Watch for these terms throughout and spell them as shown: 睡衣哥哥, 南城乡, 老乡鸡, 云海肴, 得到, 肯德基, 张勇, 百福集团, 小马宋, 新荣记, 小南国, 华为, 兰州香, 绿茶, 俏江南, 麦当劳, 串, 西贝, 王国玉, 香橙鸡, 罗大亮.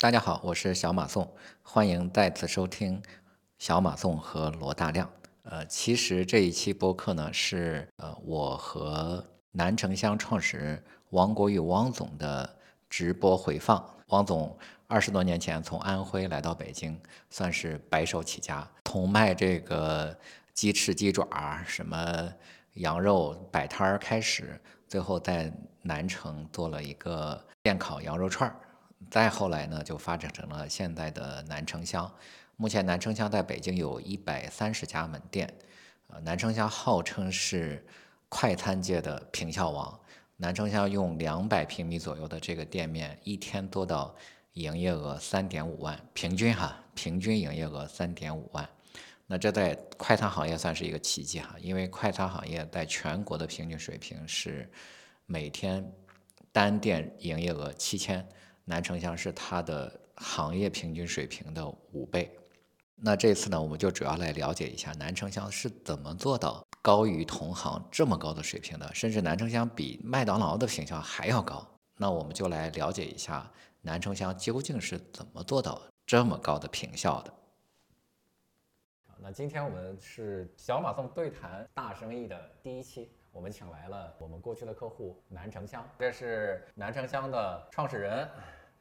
大家好，我是小马宋，欢迎再次收听小马宋和罗大亮。其实这一期播客呢是我和南城乡创始人王国玉汪总的直播回放。汪总20多年前从安徽来到北京，算是白手起家，同卖这个鸡翅、鸡爪、什么羊肉摆摊开始，最后在南城做了一个电烤羊肉串，再后来呢，就发展成了现在的南城乡。目前南城乡在北京有130家门店。南城乡号称是快餐界的平效王。南城乡用200平米左右的这个店面，一天做到营业额3.5万，平均营业额3.5万。那这在快餐行业算是一个奇迹，因为快餐行业在全国的平均水平是每天单店营业额7000。南城乡是它的行业平均水平的5倍。那这次呢，我们就主要来了解一下南城乡是怎么做到高于同行这么高的水平的，甚至南城乡比麦当劳的评价还要高。那我们就来了解一下南城乡究竟是怎么做到这么高的评效的。那今天我们是小马宋对谈大生意的第一期，我们请来了我们过去的客户南城乡，这是南城乡的创始人，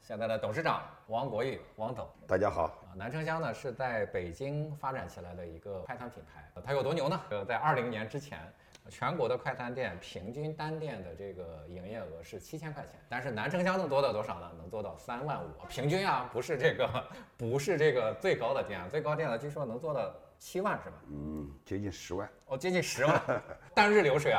现在的董事长王国玉，王总，大家好。南城乡呢是在北京发展起来的一个快餐品牌，它有多牛呢？在2020年之前，全国的快餐店平均单店的这个营业额是7000块钱，但是南城乡能做到多少呢？能做到3万5，平均啊，不是这个最高的店，最高店的据说能做到7万是吧？嗯，接近10万。哦，接近10万，单日流水。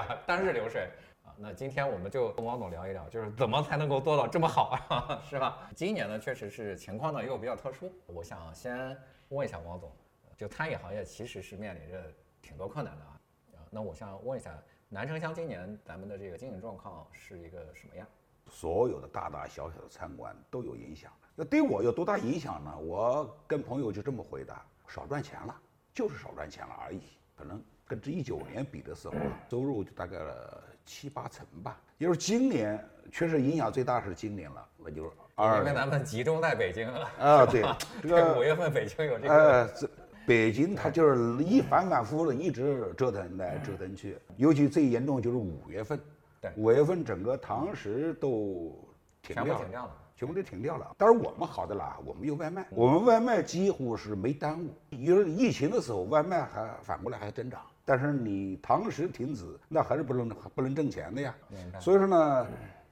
那今天我们就跟王总聊一聊，就是怎么才能够做到这么好啊，是吧？今年呢，确实是情况呢又比较特殊。我想先问一下王总，就餐饮行业其实是面临着挺多困难的啊。那我想问一下，南城乡今年咱们的这个经营状况是一个什么样？所有的大大小小的餐馆都有影响。那对我有多大影响呢？我跟朋友就这么回答：少赚钱了，就是少赚钱了而已。可能跟这19年比的时候，收入就大概7-8成吧。也就是今年确实影响最大是今年了，那就是因为咱们集中在北京了啊。对，这个5月份北京有这个北京它就是一反复的一直折腾来折腾去，尤其最严重就是5月份。对，5月份整个堂食都全部停掉了，但是我们好的啦，我们有外卖，我们外卖几乎是没耽误。因为疫情的时候，外卖还反过来还增长，但是你堂食停止，那还是不能挣钱的呀。所以说呢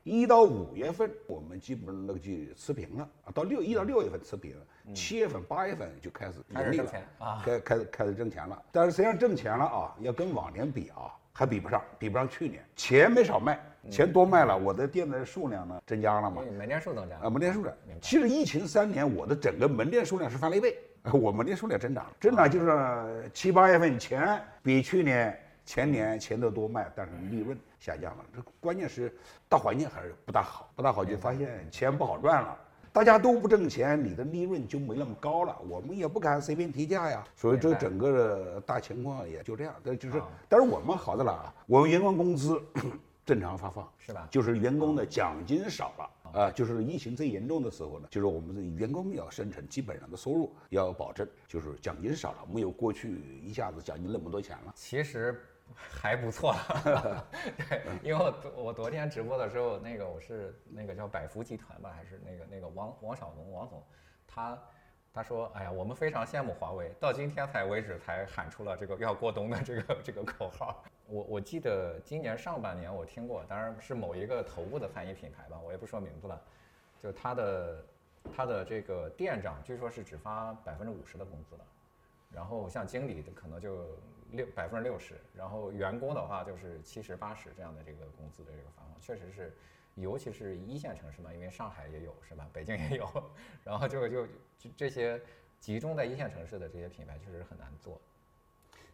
，1到5月份我们基本上那个就持平了，到1到6月份持平了，7月份8月份就开始盈利了，开始挣钱了。但是实际上挣钱了啊，要跟往年比啊，还比不上去年，钱没少卖。钱多卖了，我的店的数量呢增加了嘛？门店数增加啊，门店数量。其实疫情3年，我的整个门店数量是翻了1倍，我门店数量增长就是7-8月份钱比去年、前年都多卖，但是利润下降了。这关键是大环境还是不大好，就发现钱不好赚了，大家都不挣钱，你的利润就没那么高了，我们也不敢随便提价呀。所以这整个大情况也就这样，就是。但是我们好的了，我们员工工资正常发放是吧？就是员工的奖金少了啊，就是疫情最严重的时候呢，就是我们的员工要生成基本上的收入要保证，就是奖金少了，没有过去一下子奖金那么多钱了。其实还不错了，对，因为我昨天直播的时候，我是叫百福集团吧，还是那个王小龙王总，他说：“哎呀，我们非常羡慕华为，到今天为止才喊出了这个要过冬的这个口号。”我记得今年上半年我听过，当然是某一个头部的餐饮品牌吧，我也不说名字了，就他的这个店长据说是只发50%的工资了，然后像经理可能就60%，然后员工的话就是70-80这样的这个工资的这个发放，确实是。尤其是1线城市嘛，因为上海也有是吧，北京也有，然后就这些集中在1线城市的这些品牌确实很难做。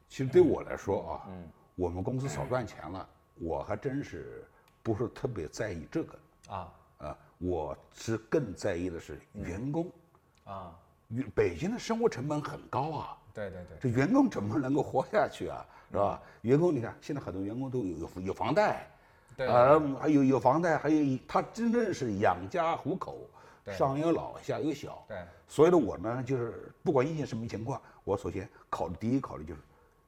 其实对我来说啊，我们公司少赚钱了，我还真是不是特别在意这个啊，我是更在意的是员工啊。北京的生活成本很高啊。对，这员工怎么能够活下去啊，是吧？员工你看现在很多员工都有房贷。对，还有房贷，还有他真正是养家糊口，上有老下有小，对，所以呢我呢就是不管遇见什么情况，我首先第一考虑就是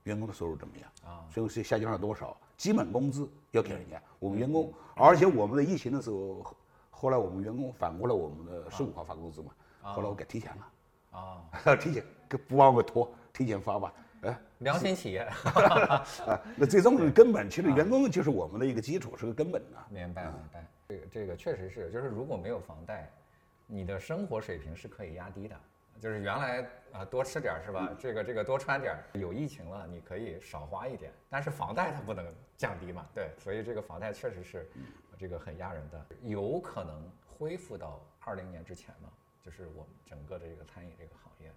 员工的收入怎么样啊，所以是下降了多少，基本工资要给人家我们员工，而且我们在疫情的时候，后来我们员工反过来我们的15号发工资嘛，后来我给提前了啊，提前不往外拖，提前发吧。哎，良心企业啊，那最终根本其实员工就是我们的一个基础，是个根本的。明白，明白。这个确实是，就是如果没有房贷，你的生活水平是可以压低的。就是原来啊多吃点是吧？这个多穿点，有疫情了你可以少花一点，但是房贷它不能降低嘛。对，所以这个房贷确实是这个很压人的，有可能恢复到20年之前嘛，就是我们整个这个餐饮这个行业。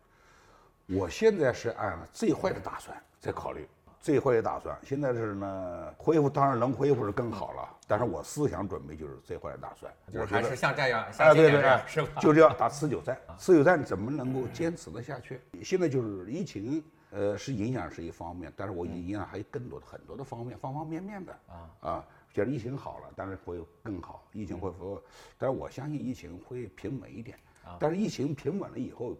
我现在是按最坏的打算在考虑，最坏的打算现在是呢，恢复当然能恢复是更好了，但是我思想准备就是最坏的打算，就是还是像这样，像今年这样是吧？就是要打持久战，持久战怎么能够坚持得下去？现在就是疫情，是影响是一方面，但是我影响还有更多的很多的方面，方方面面的啊。觉得疫情好了，但是会更好，疫情恢复，但是我相信疫情会平稳一点。但是疫情平稳了以后，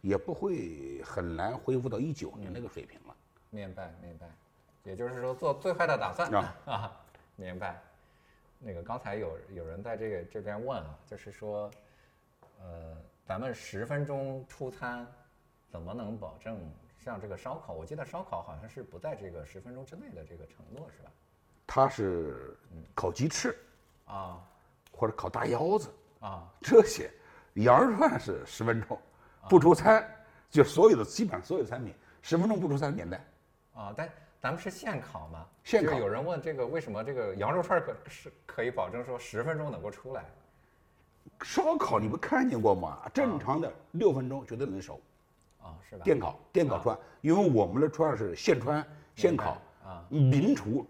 也不会很难恢复到19年那个水平了。明白，明白。也就是说，做最坏的打算啊。明白。那个刚才有人在这边问啊，就是说，咱们10分钟出餐，怎么能保证像这个烧烤？我记得烧烤好像是不在这个10分钟之内的这个承诺，是吧？它是烤鸡翅啊，或者烤大腰子啊，这些。羊肉串是10分钟，不出餐，就所有的基本上所有的产品10分钟不出餐简单。啊，但咱们是现烤嘛？现烤。有人问这个为什么这个羊肉串可以保证说10分钟能够出来？烧烤你不看见过吗？正常的6分钟绝对能熟。啊，是吧？电烤串，因为我们的串是现穿现烤啊，名厨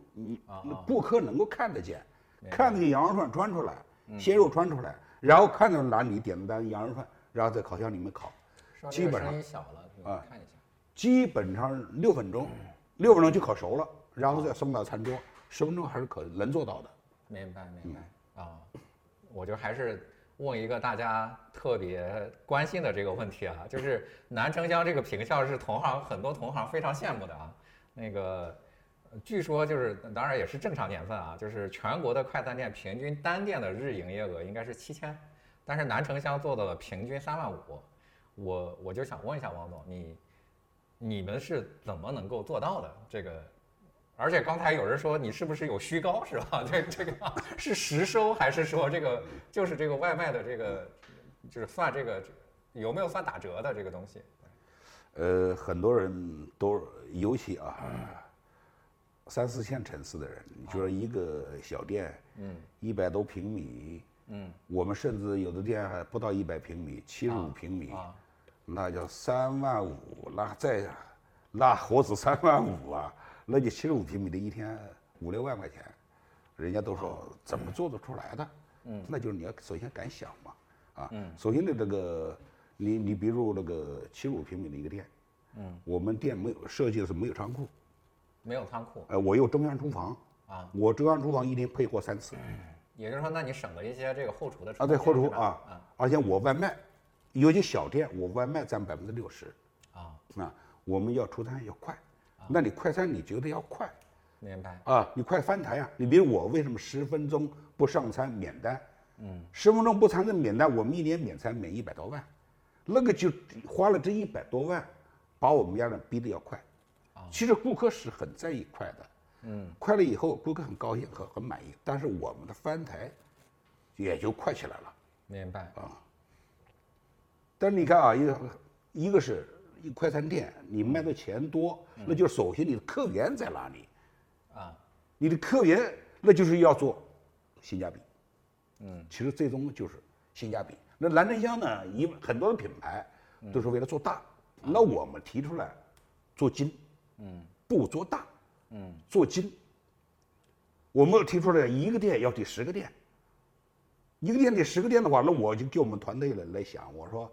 顾客能够看得见，看那个羊肉串穿出来，鲜肉穿出来。然后看到哪里点的单羊肉串，然后在烤箱里面烤，基本上小了啊，看一下，基本上6分钟就烤熟了，然后再送到餐桌，10分钟还是可能做到的。明白，明白啊，我就还是问一个大家特别关心的这个问题啊，就是南城乡这个坪效是很多同行非常羡慕的啊，那个。据说就是，当然也是正常年份啊，就是全国的快餐店平均单店的日营业额应该是7000，但是南城乡做到了平均35000。我就想问一下王总，你们是怎么能够做到的？这个，而且刚才有人说你是不是有虚高是吧？这个是实收还是说这个就是这个外卖的这个就是算这个有没有算打折的这个东西？很多人都尤其啊。3、4线城市的人，你觉得一个小店，100多平米，我们甚至有的店还不到100平米，75平米，那叫35000，那再那何止35000啊？那就75平米的一天5、6万块钱，人家都说怎么做得出来的？那就是你要首先敢想嘛，首先的这个你比如那个75平米的一个店，我们店没有设计的是没有仓库。没有仓库，我有中央厨房啊，我中央厨房一天配货3次，也就是说，那你省了一些这个后厨的啊，对后厨啊，而且我外卖，尤其小店，我外卖占60%啊，那我们要出餐要快，那你快餐你觉得要快，明白啊？你快翻台啊！你比如我为什么10分钟不上餐免单？10分钟不上餐免单，我们一年免餐免100多万，那个就花了这100多万，把我们家人逼得要快。其实顾客是很在意快的，快了以后顾客很高兴和很满意，但是我们的翻台也就快起来了。明白啊。但是你看啊，一个是一快餐店，你卖的钱多，那就首先你的客源在哪里啊？你的客源那就是要做性价比，其实最终就是性价比。那南城乡呢，很多的品牌都是为了做大，那我们提出来做精。不做大，做精。我们提出来一个店要对10个店，一个店对10个店的话，那我就给我们团队来想，我说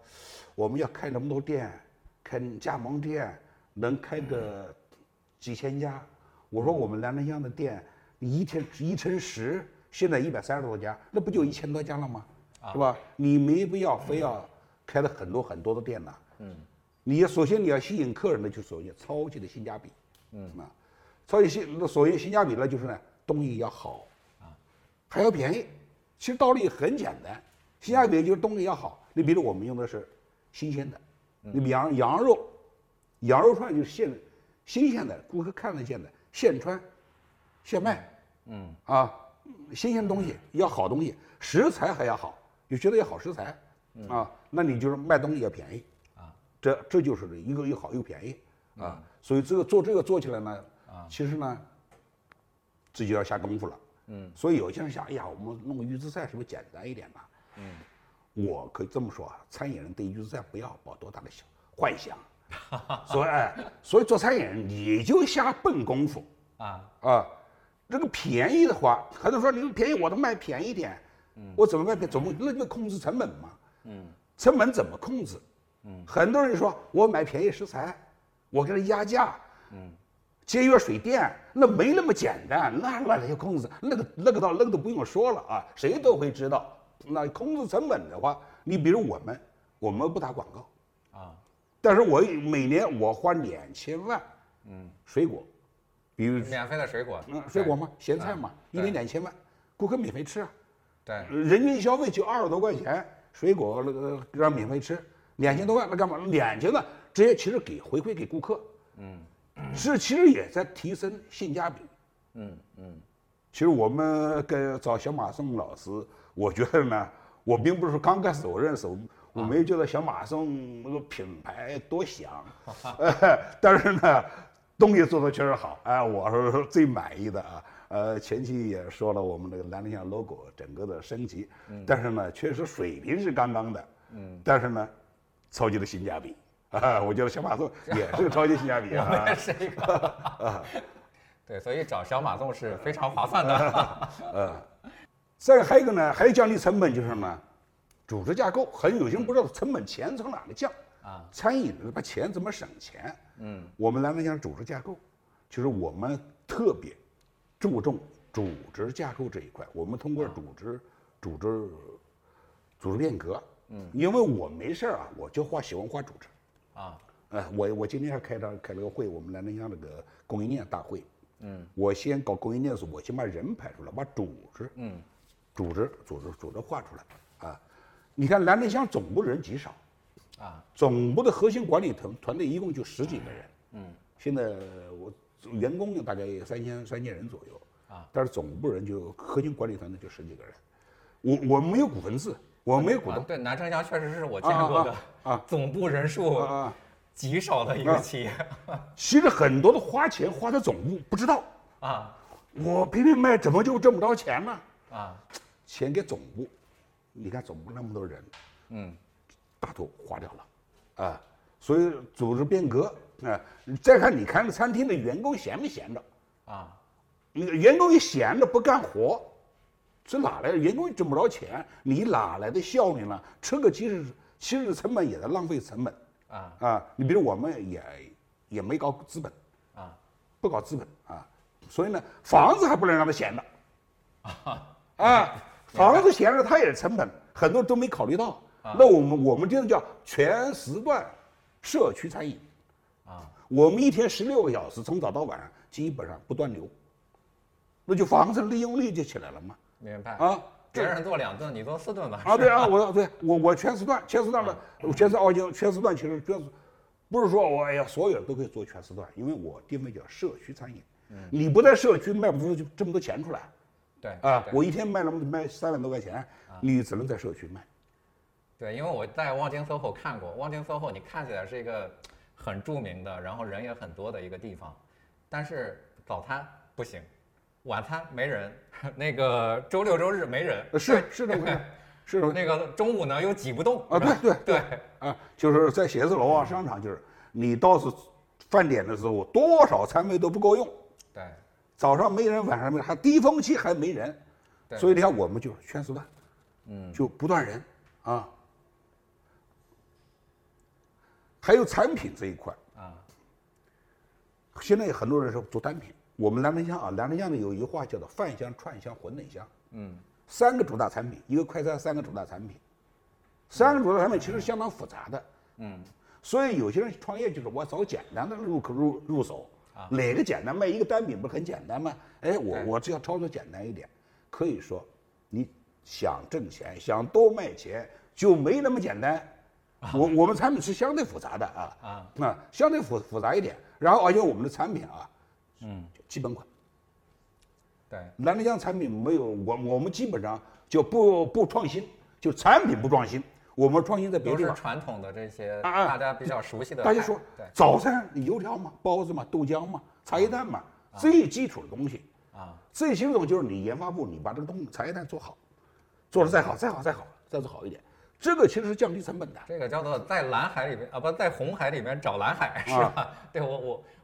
我们要开那么多店，开加盟店能开个几千家，我说我们南城乡的店一天1乘10，现在130多家，那不就1000多家了吗？是吧？你没必要非要开了很多的店呐。嗯，你首先你要吸引客人呢，就是首先超级的性价比。嗯，什么？超级性价比呢，就是呢，东西要好啊，还要便宜。其实道理很简单，性价比就是东西要好。你比如我们用的是新鲜的，你羊肉串就是新鲜的，顾客看得见的，现穿，现卖。嗯啊，新鲜的东西要好东西，食材还要好，你觉得要好食材啊，那你就是卖东西要便宜啊，这就是一个又好又便宜啊，所以这个做起来呢，其实呢，自己要下功夫了。嗯，所以有些人想，哎呀，我们弄个预制菜是不是简单一点呢？嗯，我可以这么说啊，餐饮人对预制菜不要抱多大的幻想，所以做餐饮人你就下笨功夫啊，这个便宜的话，很多人说你便宜我都卖便宜一点，嗯，我怎么卖便宜？那就控制成本嘛，嗯，成本怎么控制？嗯，很多人说我买便宜食材，我给他压价，嗯。节约水电，那没那么简单，那些控制那个都不用说了啊，谁都会知道。那控制成本的话，你比如我们不打广告啊，但是我每年我花2000万，嗯，水果，比如免费的水果，嗯，水果嘛，咸菜嘛，一年2000万，顾客免费吃啊，对，人均消费就20多块钱，水果那个让免费吃，2000多万那干嘛？2000呢，直接其实给回馈给顾客，嗯。是，其实也在提升性价比。嗯嗯，其实我们找小马宋老师，我觉得呢，我并不是刚开始我认识，我没觉得小马宋那个品牌多响，但是呢，东西做的确实好，哎，我是最满意的啊。前期也说了，我们那个南宁巷 logo 整个的升级，但是呢，确实水平是刚刚的。嗯，但是呢，超级的性价比。啊，我觉得小马宋也是个超级性价比啊，我也是一个啊，对，所以找小马宋是非常划算的。再还有一个呢，还有降低成本就是什么？组织架构，很有些人不知道成本钱从哪里降啊，餐饮把钱怎么省钱？嗯，我们南宁巷组织架构，就是我们特别注重组织架构这一块，我们通过组织变革，嗯，因为我没事啊，我就喜欢画组织。啊，我今天还开了个会，我们南宁巷那个供应链大会。嗯，我先搞供应链的时候，我先把人排出来，把组织画出来啊。你看南宁巷总部的人极少，啊，总部的核心管理团队一共就10几个人。嗯，现在我员工呢大概也3000人左右啊，但是总部人就核心管理团队就10几个人。我没有股份制。我没股东，对，南昌巷确实是我见过的总部人数极少的一个企业。其实很多的花钱花在总部不知道啊，我拼命卖怎么就挣不着钱呢？啊，钱给总部，你看总部那么多人，嗯，大头花掉了啊，所以组织变革啊，再看你开的餐厅的员工闲没闲着啊？你员工一闲着不干活。这哪来的员工挣不着钱？你哪来的效率呢？吃个其实成本也在浪费成本啊啊！你比如我们也没搞资本啊，不搞资本啊，所以呢，房子还不能让它闲着啊，房子闲着它也是成本，很多人都没考虑到。那我们这叫全时段社区餐饮啊，我们一天16个小时，从早到晚上基本上不断流，那就房子利用率就起来了嘛。明白啊，别人做2顿，你做4顿吧。啊，对啊，我全时段的，全时段其实不是说我哎呀，所有人都可以做全时段，因为我定位叫社区餐饮。嗯，你不在社区卖不出就这么多钱出来。对啊，我一天卖300多块钱，你只能在社区卖。对，因为我在望京 SOHO 看过，望京 SOHO 你看起来是一个很著名的，然后人也很多的一个地方，但是早餐不行。晚餐没人，那个周六周日没人，是这么回事，是那个中午呢又挤不动啊，对啊，就是在写字楼啊、商场，就是你到是饭点的时候，多少餐位都不够用，对，早上没人，晚上没人，还低峰期还没人，所以你看我们就是全时段，嗯，就不断人啊，还有产品这一块啊，现在有很多人说做单品。我们南宁巷啊，南宁巷呢有一句话叫做“饭香、串香、馄饨香”。嗯，三个主打产品，一个快餐，三个主打产品，三个主打产品其实相当复杂的，嗯，所以有些人创业就是我找简单的入手啊，哪个简单卖一个单品不是很简单吗？哎，我只要操作简单一点，可以说你想挣钱想多卖钱就没那么简单，我们产品是相对复杂的啊，相对复杂一点，然后而且我们的产品啊，嗯，基本款。对，兰德江产品没有我们基本上就不创新，就产品不创新，我们创新在别的地方。都是传统的这些大家比较熟悉的。大家说早餐油条嘛，包子嘛，豆浆嘛，茶叶蛋嘛，最基础的东西啊，最基础就是你研发部你把这个东西茶叶蛋做好，做得再好再做好一点，这个其实是降低成本的。这个叫做在蓝海里面啊，不在红海里面找蓝海是吧？啊、对，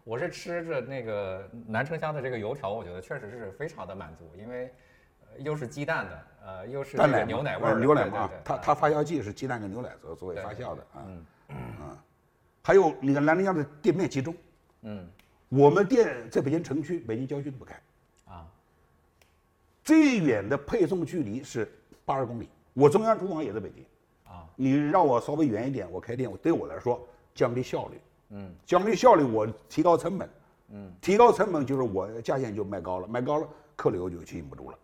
我是吃着那个南城乡的这个油条，我觉得确实是非常的满足，因为又是鸡蛋的，又是这个牛奶味儿，牛奶嘛，它发酵剂是鸡蛋跟牛奶作为发酵的啊，嗯，还有你看南城乡的店面集中，嗯，我们店在北京城区、北京郊区都不开，啊，最远的配送距离是80公里，我中央厨房也在北京。你让我稍微远一点，我开店，对我来说降低效率，嗯，降低效率，我提高成本，嗯，提高成本就是我价钱就卖高了，客流就吸引不住了，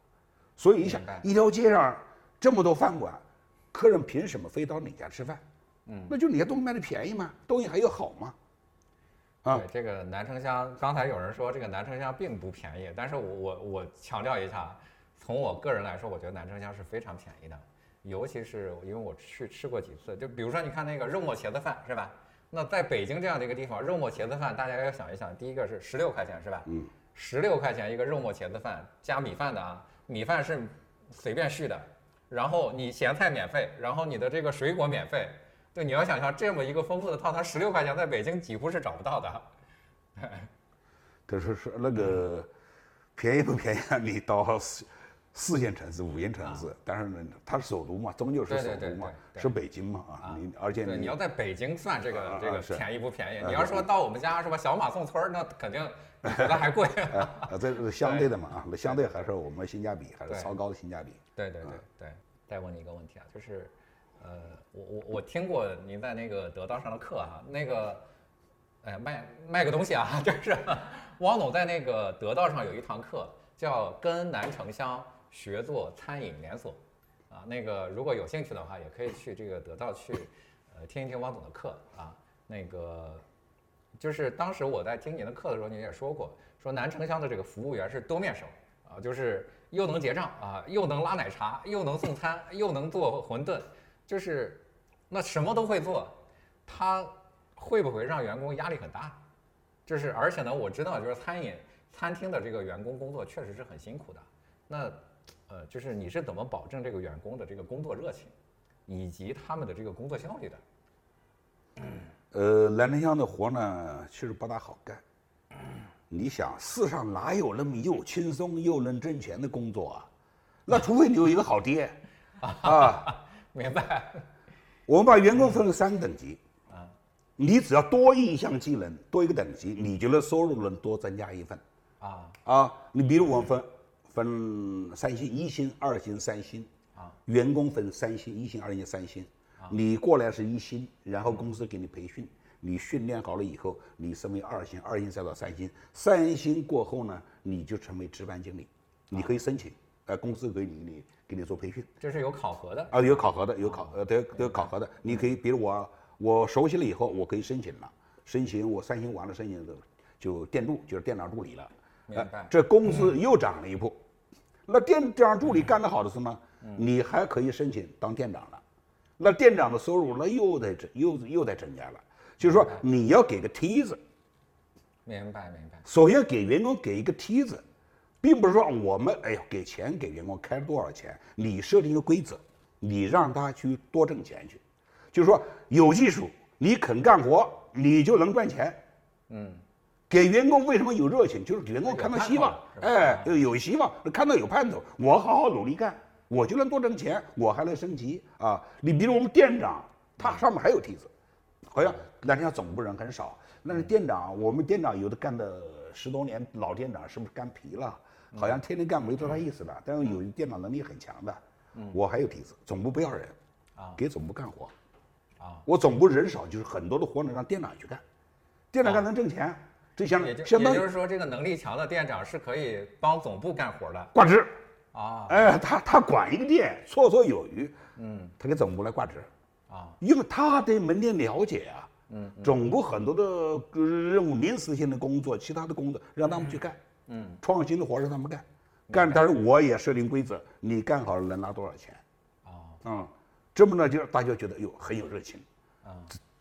所以你想一条街上这么多饭馆，客人凭什么非到你家吃饭？嗯，那就你家东西卖的便宜嘛，东西还有好嘛。啊，对，这个南城乡，刚才有人说这个南城乡并不便宜，但是我强调一下，从我个人来说，我觉得南城乡是非常便宜的。尤其是因为我去吃过几次，就比如说你看那个肉末茄子饭是吧？那在北京这样的一个地方，肉末茄子饭大家要想一想，第一个是16块钱是吧？嗯，16块钱一个肉末茄子饭加米饭的啊，米饭是随便续的，然后你咸菜免费，然后你的这个水果免费，对，你要想象这么一个丰富的套餐，16块钱在北京几乎是找不到的。可是说那个便宜不便宜啊？你到4线城市、5线城市，但是呢，它是首都嘛，终究是首都嘛，是北京嘛啊！你而且你要在北京算这个便宜不便宜？你要说到我们家是吧，小马宋村那肯定那还贵啊！这是相对的嘛啊，相对还是我们性价比还是超高的性价比。对。再问你一个问题啊，就是，我听过您在那个得到上的课啊，那个，哎，卖个东西啊，就是汪总在那个得到上有一堂课叫《跟南城乡》。学做餐饮连锁，啊，那个如果有兴趣的话，也可以去这个得到去，听一听汪总的课啊。那个，就是当时我在听您的课的时候，您也说过，说南城乡的这个服务员是多面手啊，就是又能结账啊，又能拉奶茶，又能送餐，又能做馄饨，就是那什么都会做，他会不会让员工压力很大？就是而且呢，我知道就是餐厅的这个员工工作确实是很辛苦的，那。就是你是怎么保证这个员工的这个工作热情，以及他们的这个工作效率的？南城乡的活呢，其实不大好干。你想，世上哪有那么又轻松又能挣钱的工作啊？那除非你有一个好爹啊！明白。我们把员工分成3个等级啊，你只要多一项技能，多一个等级，你觉得收入能多增加一份啊？你比如我们分1星、2星、3星啊，员工分3星、1星、2星、3星，你过来是1星，然后公司给你培训，你训练好了以后，你升为2星、2星再到3星，3星过后呢，你就成为值班经理，你可以申请，公司给你做培训，这是有考核的啊，有考核的，你可以，比如我熟悉了以后，我可以申请了，申请我3星完了，申请就店助，就是店长助理了。这工资又涨了一步，那店长助理干得好的时候呢，你还可以申请当店长了，那店长的收入那又得增加了，就是说你要给个梯子，明白。首先给员工给一个梯子，并不是说我们给钱给员工开多少钱，你设定一个规则，你让他去多挣钱去，就是说有技术你肯干活你就能赚钱，嗯。给员工为什么有热情？就是给员工看到希望，哎，有希望，看到有盼头。我好好努力干，我就能多挣钱，我还能升级啊！你比如我们店长，他上面还有梯子，好像南城乡总部人很少，那店长，我们店长有的干的10多年，老店长是不是干疲了？好像天天干没多大意思了。但是有电脑能力很强的，我还有底子。总部不要人，给总部干活，我总部人少，就是很多的活能让店长去干，店长干能挣钱。这也就是说，这个能力强的店长是可以帮总部干活的，挂职啊！哎，他管一个店绰绰有余，他给总部来挂职啊，因为他对门店了解啊，总部很多的任务、临时性的工作、其他的工作让他们去干，创新的活让他们干，但是我也设定规则，你干好了能拿多少钱啊？这么呢，就大家觉得哟很有热情，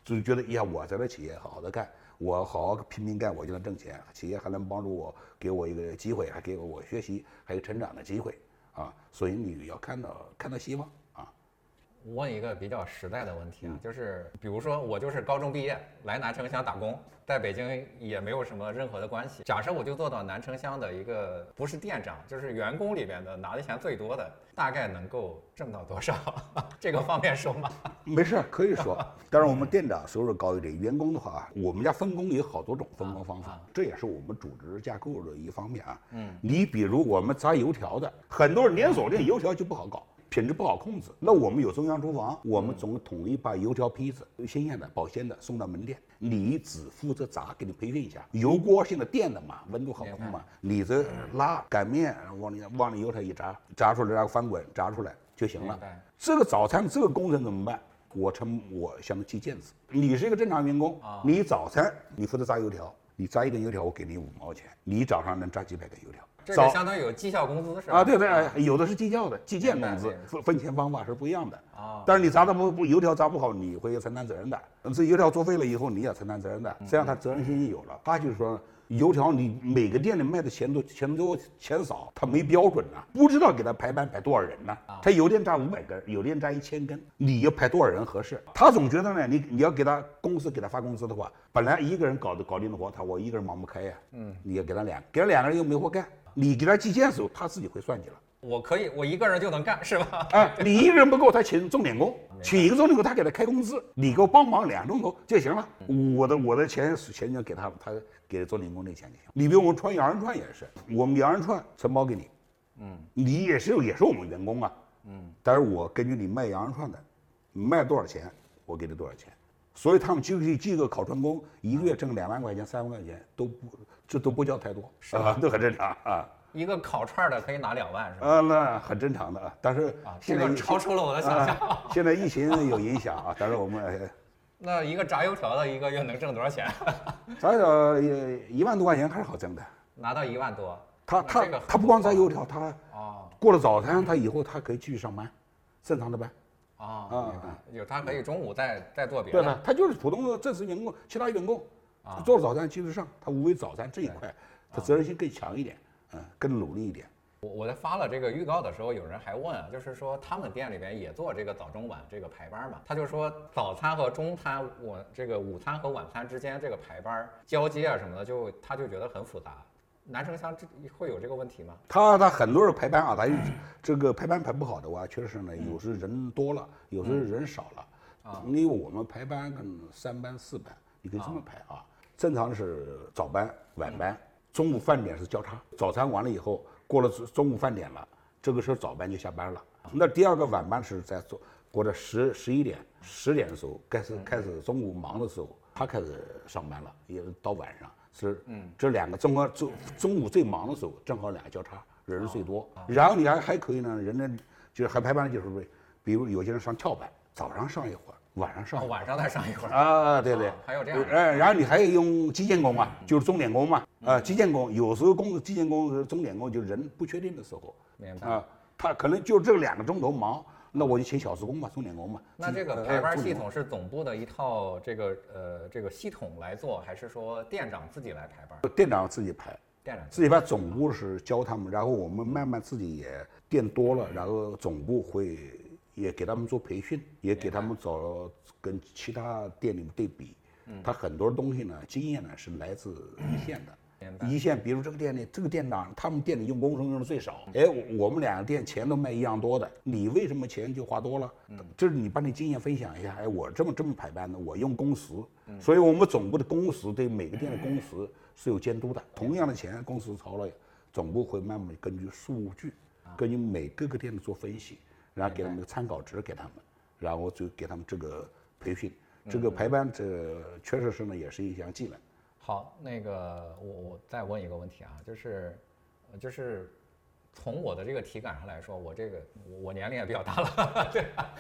就觉得呀，我在这企业好好的干。我好好拼命干，我就能挣钱，企业还能帮助我，给我一个机会，还给我学习，还有成长的机会啊！所以你要看到希望啊！问一个比较实在的问题啊，就是比如说我就是高中毕业来南城乡打工，在北京也没有什么任何的关系。假设我就做到南城乡的一个不是店长，就是员工里边的拿的钱最多的，大概能够挣到多少？这个方面说吗？没事，可以说。当然，我们店长收入高一点，员工的话，我们家分工有好多种分工方法，这也是我们组织架构的一方面啊。你比如我们炸油条的，很多连锁店油条就不好搞，品质不好控制。那我们有中央厨房，我们总统一把油条坯子，新鲜的、保鲜的送到门店，你只负责炸，给你培训一下。油锅现在电的嘛，温度好控嘛，你这拉擀面，往里油条一炸，炸出来然后翻滚，炸出来就行了。这个早餐这个工程怎么办？我想着记件子，你是一个正常员工，你早餐你负责炸油条，你炸一根油条我给你5毛钱，你早上能炸几百根油条，这个相当于有绩效工资是吧？啊，对对，有的是绩效的，计件工资，分钱方法是不一样的啊。但是你炸的油条炸不好，你会承担责任的。这油条作废了以后，你也承担责任的，这样他责任心有了。他就是说，油条你每个店里卖的钱多钱少，他没标准啊，不知道给他排班排多少人呢？他有店炸500根，有店炸1000根，你要排多少人合适？他总觉得呢，你要给他公司给他发工资的话，本来一个人搞定的活，我一个人忙不开呀，你要给他两个人又没活干，你给他计件的时候，他自己会算计了。我一个人就能干是吧？哎，你一个人不够，他请钟点工，请一个钟点工，他给他开工资，你给我帮忙2个钟头就行了。我的钱就给他给钟点工那钱就行。你比如我们串羊肉串也是，我们羊肉串承包给你，你也是我们员工啊，但是我根据你卖羊肉串的，卖多少钱，我给你多少钱。所以他们几个烤串工一个月挣2万块钱、3万块钱都不叫太多，是吧？都很正常啊。一个烤串的可以拿2万，是吧？那很正常的。但是现在超出了我的想象。现在疫情有影响啊，但是我们那一个炸油条的一个月能挣多少钱？炸油条1万多块钱还是好挣的，拿到1万多。他不光炸油条，他过了早餐，他以后他可以继续上班，正常的班。有他可以中午再做别的。对了，他就是普通的正式员工，其他员工做早餐继续上，他无为早餐这一块，他责任心更强一点，更努力一点。我在发了这个预告的时候，有人还问，就是说他们店里边也做这个早中晚这个排班嘛？他就说早餐和中餐，我这个午餐和晚餐之间这个排班交接啊什么的，他就觉得很复杂。南城乡会有这个问题吗？他很多人排班啊，他这个排班排不好的话，确实呢，有时人多了，有时人少了啊。因为我们排班可能3班4班，你可以这么排啊。正常是早班、晚班，中午饭点是交叉。早餐完了以后，过了中午饭点了，这个时候早班就下班了。那第二个晚班是在过了10、11点、10点的时候，开始中午忙的时候，他开始上班了，也到晚上。是，这两个综合中午最忙的时候，正好两个交叉，人最多。然后你还可以呢，人家就是还排班，就是比如有些人上跳板，早上上一会儿，晚上上，晚上再上一会儿啊，对对，还有这样。然后你还用计件工嘛，就是钟点工嘛，计件工有时候计件工、钟点工就是人不确定的时候，啊，他可能就这2个钟头忙。那我就请小时工嘛，钟点工嘛。那这个排班系统是总部的一套这个系统来做，还是说店长自己来排班？店长自己排，店长自己排，总部是教他们，然后我们慢慢自己也店多了，然后总部会也给他们做培训，也给他们找跟其他店里对比，他很多东西呢，经验呢是来自一线的。一线，比如这个店里，这个店长他们店里用工程用的最少。哎，我们两个店钱都卖一样多的，你为什么钱就花多了？这是你把你经验分享一下。哎，我这么排班的，我用工时，所以我们总部的工时对每个店的工时是有监督的。同样的钱，工时超了，总部会慢慢根据数据，根据每各个店的做分析，然后给他们一个参考值给他们，然后就给他们这个培训。这个排班这确实是呢，也是一项技能。好，那个我再问一个问题啊，就是从我的这个体感上来说，我年龄也比较大了，对吧？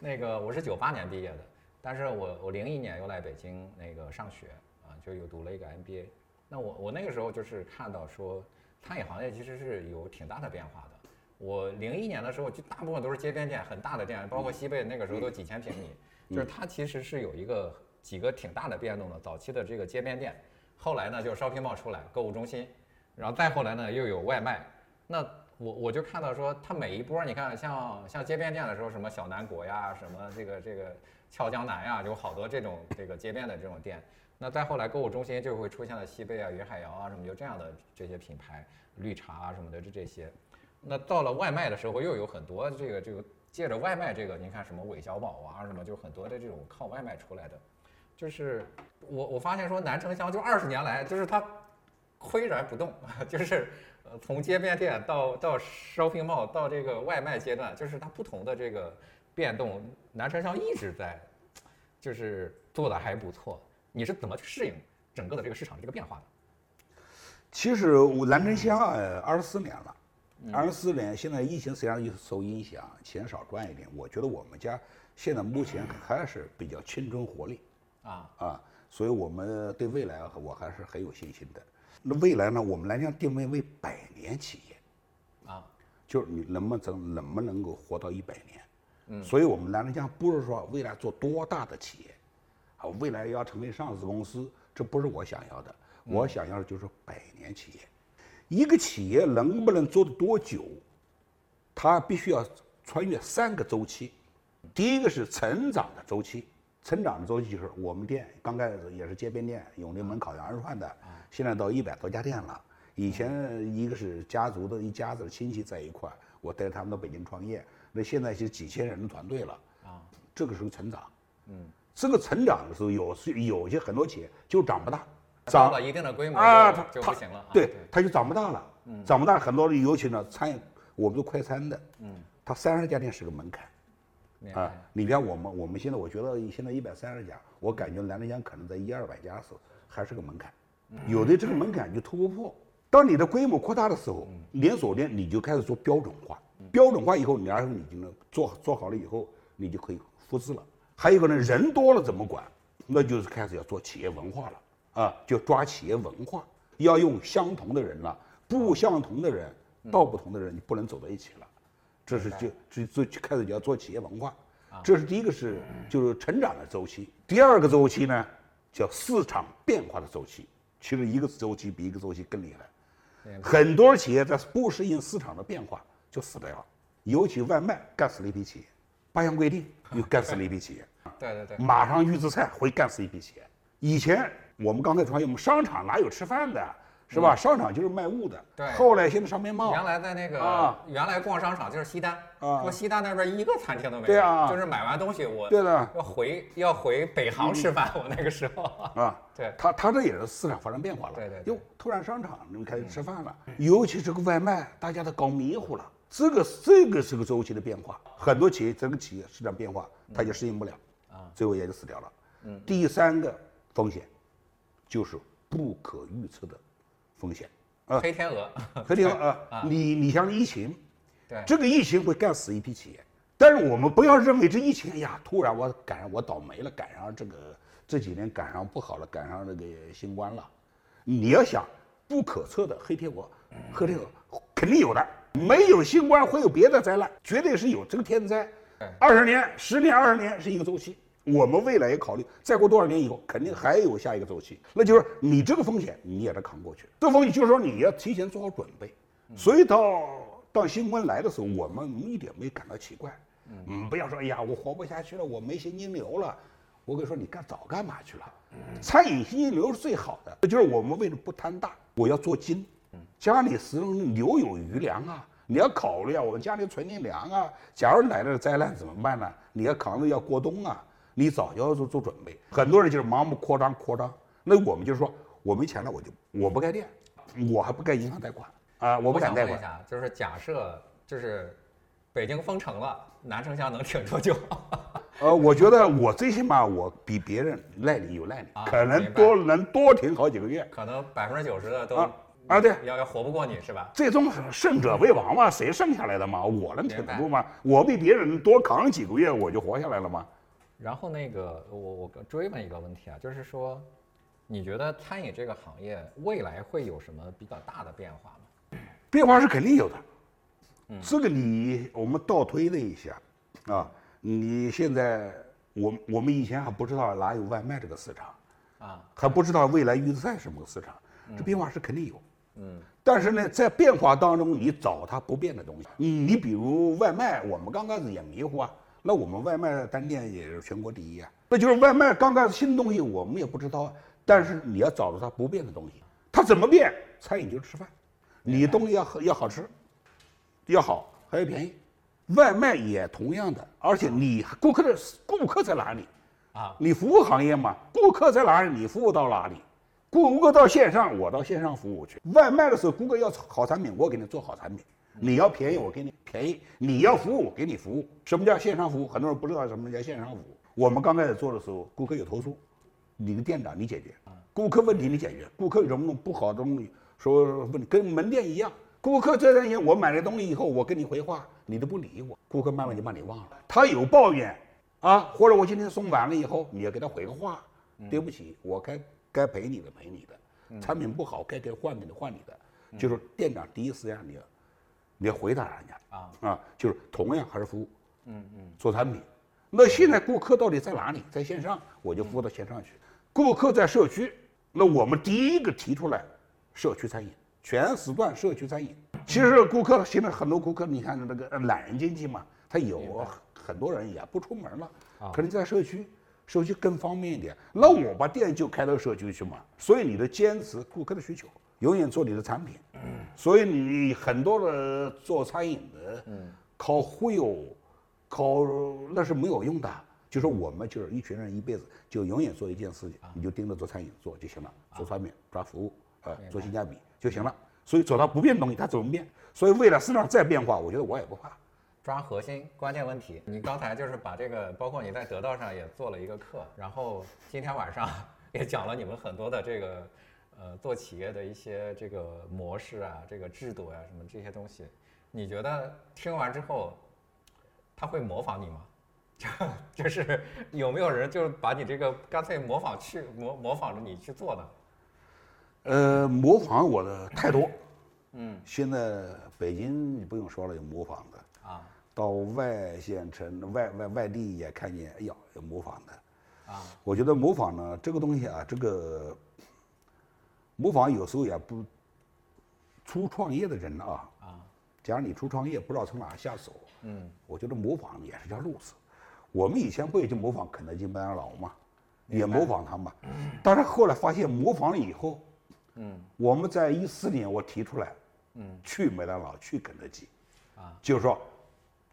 那个我是98年毕业的，但是我01年又来北京那个上学啊，就又读了一个 MBA。那我那个时候就是看到说，餐饮行业其实是有挺大的变化的。我01年的时候，就大部分都是街边店，很大的店，包括西贝那个时候都几千平米，就是它其实是有几个挺大的变动的。早期的这个街边店，后来呢就shopping mall出来，购物中心，然后再后来呢又有外卖。那我就看到说，它每一波，你看像街边店的时候，什么小南国呀，什么这个俏江南呀，有好多这种这个街边的这种店。那再后来，购物中心就会出现了西贝啊、云海肴啊什么，就这样的这些品牌，绿茶啊什么的这些。那到了外卖的时候，又有很多这个借着外卖这个，你看什么韦小宝啊什么，就很多的这种靠外卖出来的。就是我发现说，南城乡就20年来，就是它岿然不动，就是从街边店到shopping mall到这个外卖阶段，就是它不同的这个变动，南城乡一直在，就是做的还不错。你是怎么去适应整个的这个市场的这个变化的？其实我南城乡24年了，24年现在疫情实际上受影响，钱少赚一点。我觉得我们家现在目前还是比较青春活力啊，所以我们对未来我还是很有信心的。那未来呢，我们南城定位为100年企业啊，就是你能不能够活到100年？所以我们南城乡不是说未来做多大的企业。未来要成为上市公司，这不是我想要的。我想要的就是100年企业。一个企业能不能做得多久，它必须要穿越3个周期。第一个是成长的周期，成长的周期就是我们店刚开始也是街边店，永定门烤羊肉串的，现在到100多家店了。以前一个是家族的一家子亲戚在一块，我带他们到北京创业，那现在是几千人的团队了啊。这个时候成长，这个成长的时候，有些很多企业就长不大，长到一定的规模啊，它就不行了，对，它就长不大了。长不大很多，尤其呢，餐饮，我们做快餐的，它30家店是个门槛，啊，你看我们现在，我觉得现在130家，我感觉南城乡可能在100-200家的时候还是个门槛，有的这个门槛就突破。当你的规模扩大的时候，连锁店你就开始做标准化，标准化以后，然后你就能做好了以后，你就可以复制了。还有一个呢，人多了怎么管？那就是开始要做企业文化了啊，就抓企业文化，要用相同的人了，不相同的人，道不同的人，你不能走在一起了。这是就开始就要做企业文化，这是第一个是就是成长的周期。第二个周期呢叫市场变化的周期，其实一个周期比一个周期更厉害。很多企业在不适应市场的变化就死掉了，尤其外卖干死了一批企业。8项规定又干死了一批企业，对，马上预制菜会干死一批企业。以前我们刚才创业，我们商场哪有吃饭的，是吧？商场就是卖物的。对，后来现在上面冒，原来在那个原来逛商场就是西单啊，说西单那边一个餐厅都没有，对啊，就是买完东西我对的要回北航吃饭，我那个时候啊，对，他这也是市场发生变化了，对，又突然商场你们开始吃饭了，尤其这个外卖大家都搞迷糊了。这个是个周期的变化，很多企业这个企业市场变化，它就适应不了啊，最后也就死掉了。第三个风险就是不可预测的风险啊，黑天鹅啊，你像疫情，对，这个疫情会干死一批企业，但是我们不要认为这疫情呀，突然我赶上我倒霉了，赶上这个这几年赶上不好了，赶上这个新冠了，你要想不可测的黑天鹅肯定有的。没有新冠会有别的灾难，绝对是有这个天灾。10年、20年是一个周期，我们未来也考虑，再过多少年以后，肯定还有下一个周期。那就是你这个风险你也得扛过去，这风险就是说你要提前做好准备。所以到新冠来的时候，我们一点没感到奇怪。不要说哎呀我活不下去了，我没现金流了。我跟你说，你早干嘛去了？餐饮现金流是最好的，就是我们为了不贪大，我要做精。家里始终留有余粮啊，你要考虑啊，我们家里存点粮啊，假如来了灾难怎么办呢？你要扛着要过冬啊，你早就要做准备。很多人就是盲目扩张，那我们就说我没钱了，我不盖店，我还不盖银行贷款啊，我不敢贷款。就是假设就是北京封城了，南城乡能挺多久？我觉得我最起码我比别人耐力有耐力，啊、可能能多挺好几个月。可能90%的都啊对，要活不过你是吧？最终胜者为王嘛，谁剩下来的嘛？我能挺得住吗？我比别人多扛几个月，我就活下来了吗？然后那个我追问一个问题啊，就是说，你觉得餐饮这个行业未来会有什么比较大的变化吗？变化是肯定有的。嗯，这个我们倒推了一下啊。你现在我们以前还不知道哪有外卖这个市场，啊，还不知道未来预制菜什么个市场，这变化是肯定有，嗯，但是呢，在变化当中你找它不变的东西，你比如外卖，我们刚开始也迷糊啊，那我们外卖单店也是全国第一啊，那就是外卖刚开始新东西我们也不知道啊，但是你要找到它不变的东西，它怎么变？餐饮就是吃饭，你东西要好吃，要好还要便宜。外卖也同样的，而且你顾客在哪里啊？你服务行业嘛，顾客在哪里，你服务到哪里。顾客到线上，我到线上服务去。外卖的时候，顾客要好产品，我给你做好产品；你要便宜，我给你便宜；你要服务，我给你服务。什么叫线上服务？很多人不知道什么叫线上服务。我们刚开始做的时候，顾客有投诉，你的店长你解决；顾客问题你解决；顾客有什么不好的东西说问，跟门店一样。顾客这段时间我买了东西以后，我跟你回话，你都不理我，顾客慢慢就把你忘了。他有抱怨啊，或者我今天送完了以后，你要给他回个话，对不起，我该赔你的赔你的，产品不好该换你的换你的，就是店长第一时间你要回答人家啊，就是同样还是服务，做产品。那现在顾客到底在哪里？在线上，我就服务到线上去。顾客在社区，那我们第一个提出来社区餐饮。全时段社区餐饮，其实顾客现在很多顾客，你看那个懒人经济嘛，他有很多人也不出门了，可能在社区更方便一点。那我把店就开到社区去嘛，所以你的坚持顾客的需求，永远做你的产品。所以你很多的做餐饮的，靠忽悠，靠那是没有用的。就是我们就是一群人一辈子就永远做一件事情，你就盯着做餐饮做就行了，做产品抓服务。做性价比就行了，所以走到不变的东西它怎么变？所以未来市场再变化，我觉得我也不怕。抓核心关键问题，你刚才就是把这个，包括你在得到上也做了一个课，然后今天晚上也讲了你们很多的这个，做企业的一些这个模式啊，这个制度呀、啊、什么这些东西，你觉得听完之后，他会模仿你吗？就是有没有人就是把你这个干脆模仿着你去做的？模仿我的太多，现在北京你不用说了，有模仿的啊，到外县城、外地也看见，哎呀，有模仿的啊。我觉得模仿呢，这个东西啊，这个模仿有时候也不初创业的人啊，假如你初创业不知道从哪下手，我觉得模仿也是条路子。我们以前不也就模仿肯德基、麦当劳嘛，也模仿他们，但是后来发现模仿了以后。我们在2014年我提出来，去麦当劳，去肯德基，啊，就是说，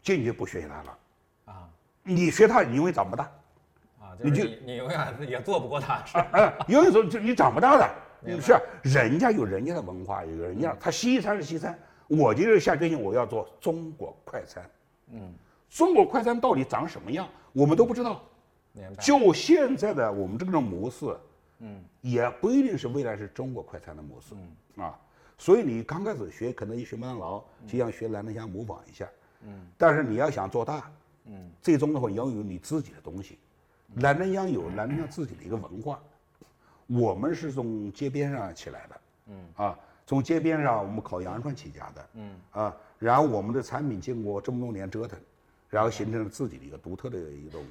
坚决不学习他了，啊，你学他，你永远长不大，啊，你永远也做不过他，是，永远说你长不大的，是，人家有人家的文化，有人家他西餐是西餐，我就是下决心我要做中国快餐，中国快餐到底长什么样，我们都不知道，就现在的我们这种模式。也不一定是未来是中国快餐的模式，所以你刚开始学可能一学麦当劳，就像学南城乡模仿一下，但是你要想做大，最终的话要有你自己的东西。南城乡有南城乡自己的一个文化，我们是从街边上起来的，从街边上我们烤羊肉串起家的，然后我们的产品经过这么多年折腾，然后形成了自己的一个独特的一种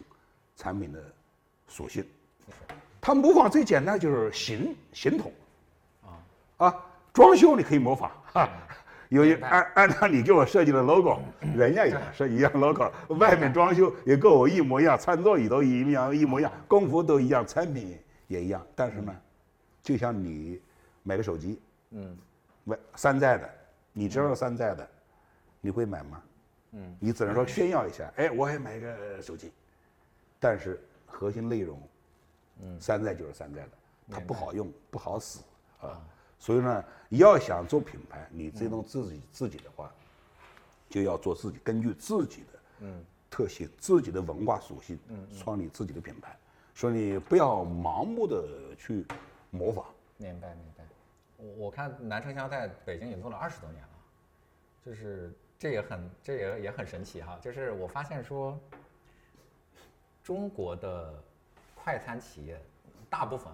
产品的属性。它模仿最简单就是形统，啊，装修你可以模仿哈，有按照你给我设计的 logo， 人家也是一样 logo， 外面装修也跟我一模一样，餐桌椅都一模一样，工服都一样，产品也一样，但是呢，就像你买个手机，山寨的，你知道山寨的，你会买吗？你只能说炫耀一下，哎，我也买个手机，但是核心内容。山寨就是山寨的，它不好用，不好使啊，所以呢，要想做品牌，你这种自己的话，就要做自己，根据自己的特性、自己的文化属性，创立自己的品牌。所以你不要盲目的去模仿。明白明白。我看南城香在北京也做了20多年了，就是这也很神奇哈。就是我发现说，中国的快餐企业大部分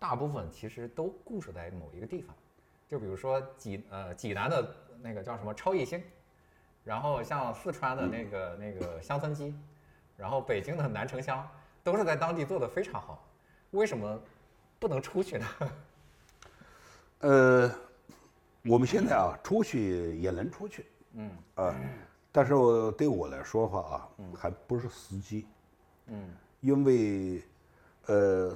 大部分其实都固守在某一个地方，就比如说济南的那个叫什么超一星，然后像四川的那个乡村鸡，然后北京的南城香，都是在当地做得非常好，为什么不能出去呢？我们现在啊出去也能出去，但是对我来说的话啊，还不是时机，因为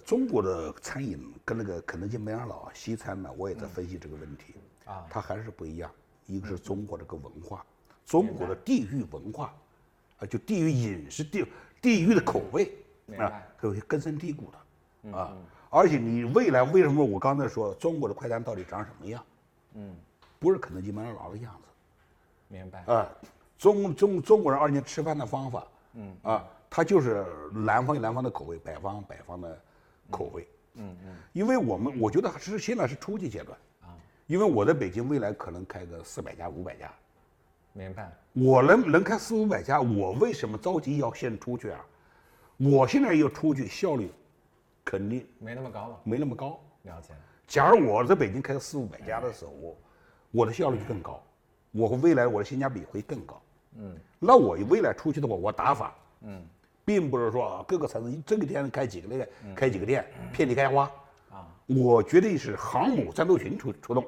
中国的餐饮跟那个肯德基、麦当劳、西餐嘛，我也在分析这个问题啊，它还是不一样。一个是中国这个文化，中国的地域文化，就地域饮食、地域的口味啊，有些根深蒂固的啊。而且你未来为什么我刚才说中国的快餐到底长什么样？不是肯德基、麦当劳的样子。明白啊。中国人20年吃饭的方法，它就是南方有南方的口味，北方北方的口味，因为我觉得是现在是初级阶段啊，因为我在北京未来可能开个400家500家，明白？我能开400-500家，我为什么着急要先出去啊？我现在要出去效率肯定没那么高了，没那么高。了解。假如我在北京开400-500家的时候，我的效率就更高。我未来我的性价比会更高，那我未来出去的话，我打法，并不是说各个城市这个店开几个那个开几个店，遍地开花啊，我绝对是航母战斗群出动，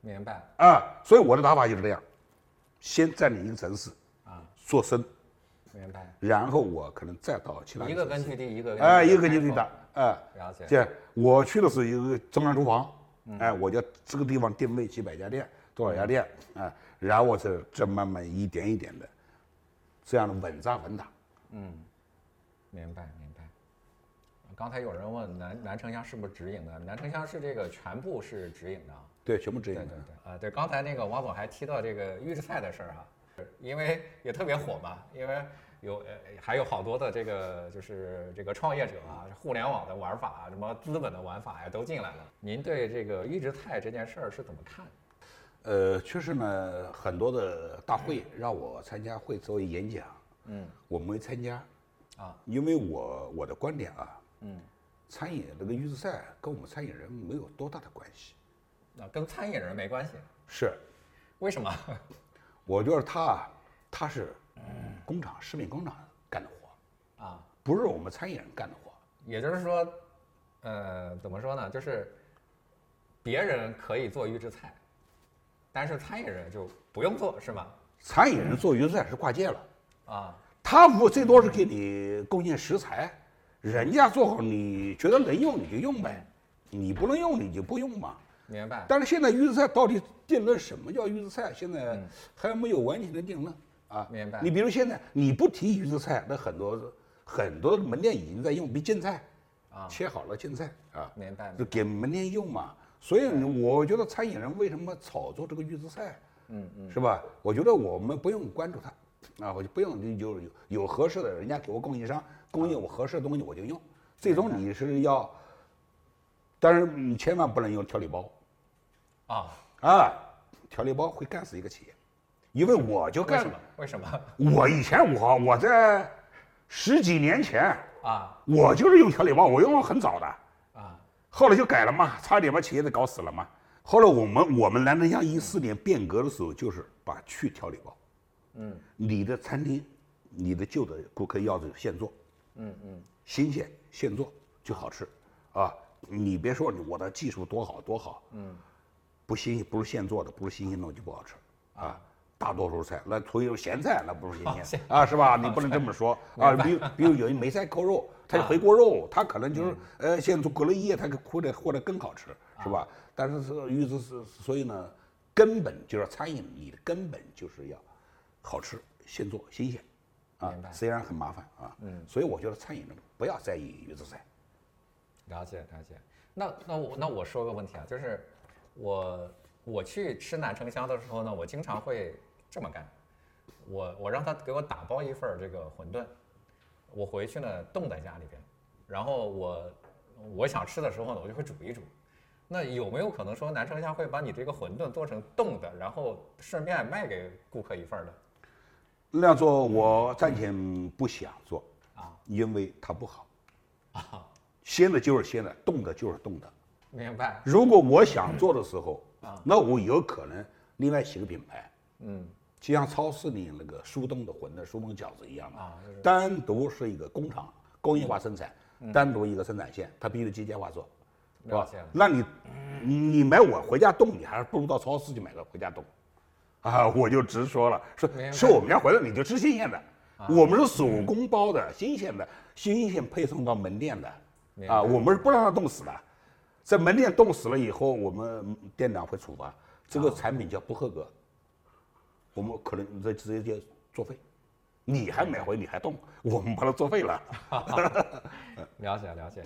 明白啊？所以我的打法就是这样，先占领一个城市啊，做深，明白？然后我可能再到其他一个根据地，一个根据地的，了解。这我去的是一个中央厨房，我就这个地方定位几百家店。多少家店啊？然后这慢慢一点一点的，这样的稳扎稳打。明白明白。刚才有人问南城香是不是直营的？南城香是这个全部是直营的。对，全部直营的。对对对。对，刚才那个王总还提到这个预制菜的事儿哈，因为也特别火嘛，因为还有好多的这个就是这个创业者啊，互联网的玩法啊，什么资本的玩法呀，都进来了。您对这个预制菜这件事儿是怎么看？确实呢，很多的大会让我参加会作为演讲，我没参加，啊，因为我的观点啊，餐饮这个预制菜跟我们餐饮人没有多大的关系，啊，跟餐饮人没关系，是，为什么？我觉得他是工厂食品工厂干的活，啊，不是我们餐饮人干的活，也就是说，怎么说呢？就是别人可以做预制菜。但是餐饮人就不用做，是吗？餐饮人做预制菜是跨界了啊，他不最多是给你供应食材，人家做好你觉得能用你就用呗，你不能用你就不用嘛。明白。但是现在预制菜到底定论什么叫预制菜，现在还没有完全的定论啊。明白。你比如现在你不提预制菜，那很多门店已经在用，比如苋菜啊，切好了苋菜啊，明白，就给门店用嘛。所以我觉得餐饮人为什么炒作这个预制菜，是吧？我觉得我们不用关注它，啊，我就不用有合适的人家给我供应商供应我合适的东西我就用。最终你是要，但是你千万不能用调理包，调理包会干死一个企业，因为我就干了。为什么？我以前我在10几年前啊，我就是用调理包，我用了很早的。后来就改了嘛，差点把企业都搞死了嘛。后来我们南城香2014年变革的时候，就是把去调理包，你的餐厅，你的旧的顾客要的现做，新鲜现做就好吃，啊，你别说我的技术多好多好，不是现做的，不是新鲜的就不好吃，啊，大多数菜那除有咸菜那不是新鲜啊，是吧？你不能这么说啊，比如有一梅菜扣肉。它回锅肉，它可能就是现在隔了一夜，它或者更好吃，是吧？但是预制是，所以呢，根本就是餐饮，你的根本就是要好吃、现做、新鲜，啊，虽然很麻烦啊，所以我觉得餐饮人不要在意预制菜。了解了解。那我说个问题啊，就是我去吃南城香的时候呢，我经常会这么干，我让他给我打包一份这个馄饨，我回去呢冻在家里边，然后我想吃的时候呢，我就会煮一煮。那有没有可能说南城香会把你这个馄饨做成冻的，然后顺便卖给顾客一份的？那样做我暂且不想做啊，因为它不好啊。鲜的就是鲜的，冻的就是冻的。明白。如果我想做的时候啊，那我有可能另外起个品牌，嗯，就像超市里那个速冻的馄饨、速冻饺子一样的啊，单独是一个工厂工业化生产，单独一个生产线，它必须机械化做，是吧？那你买我回家冻，你还是不如到超市去买个回家冻。啊，我就直说了，说吃我们家馄饨你就吃新鲜的，我们是手工包的，新鲜的，新鲜配送到门店的，啊，我们是不让它冻死的，在门店冻死了以后，我们店长会处罚，这个产品叫不合格，我们可能这直接作废，你还买回你还冻，我们把它作废了。了解了解，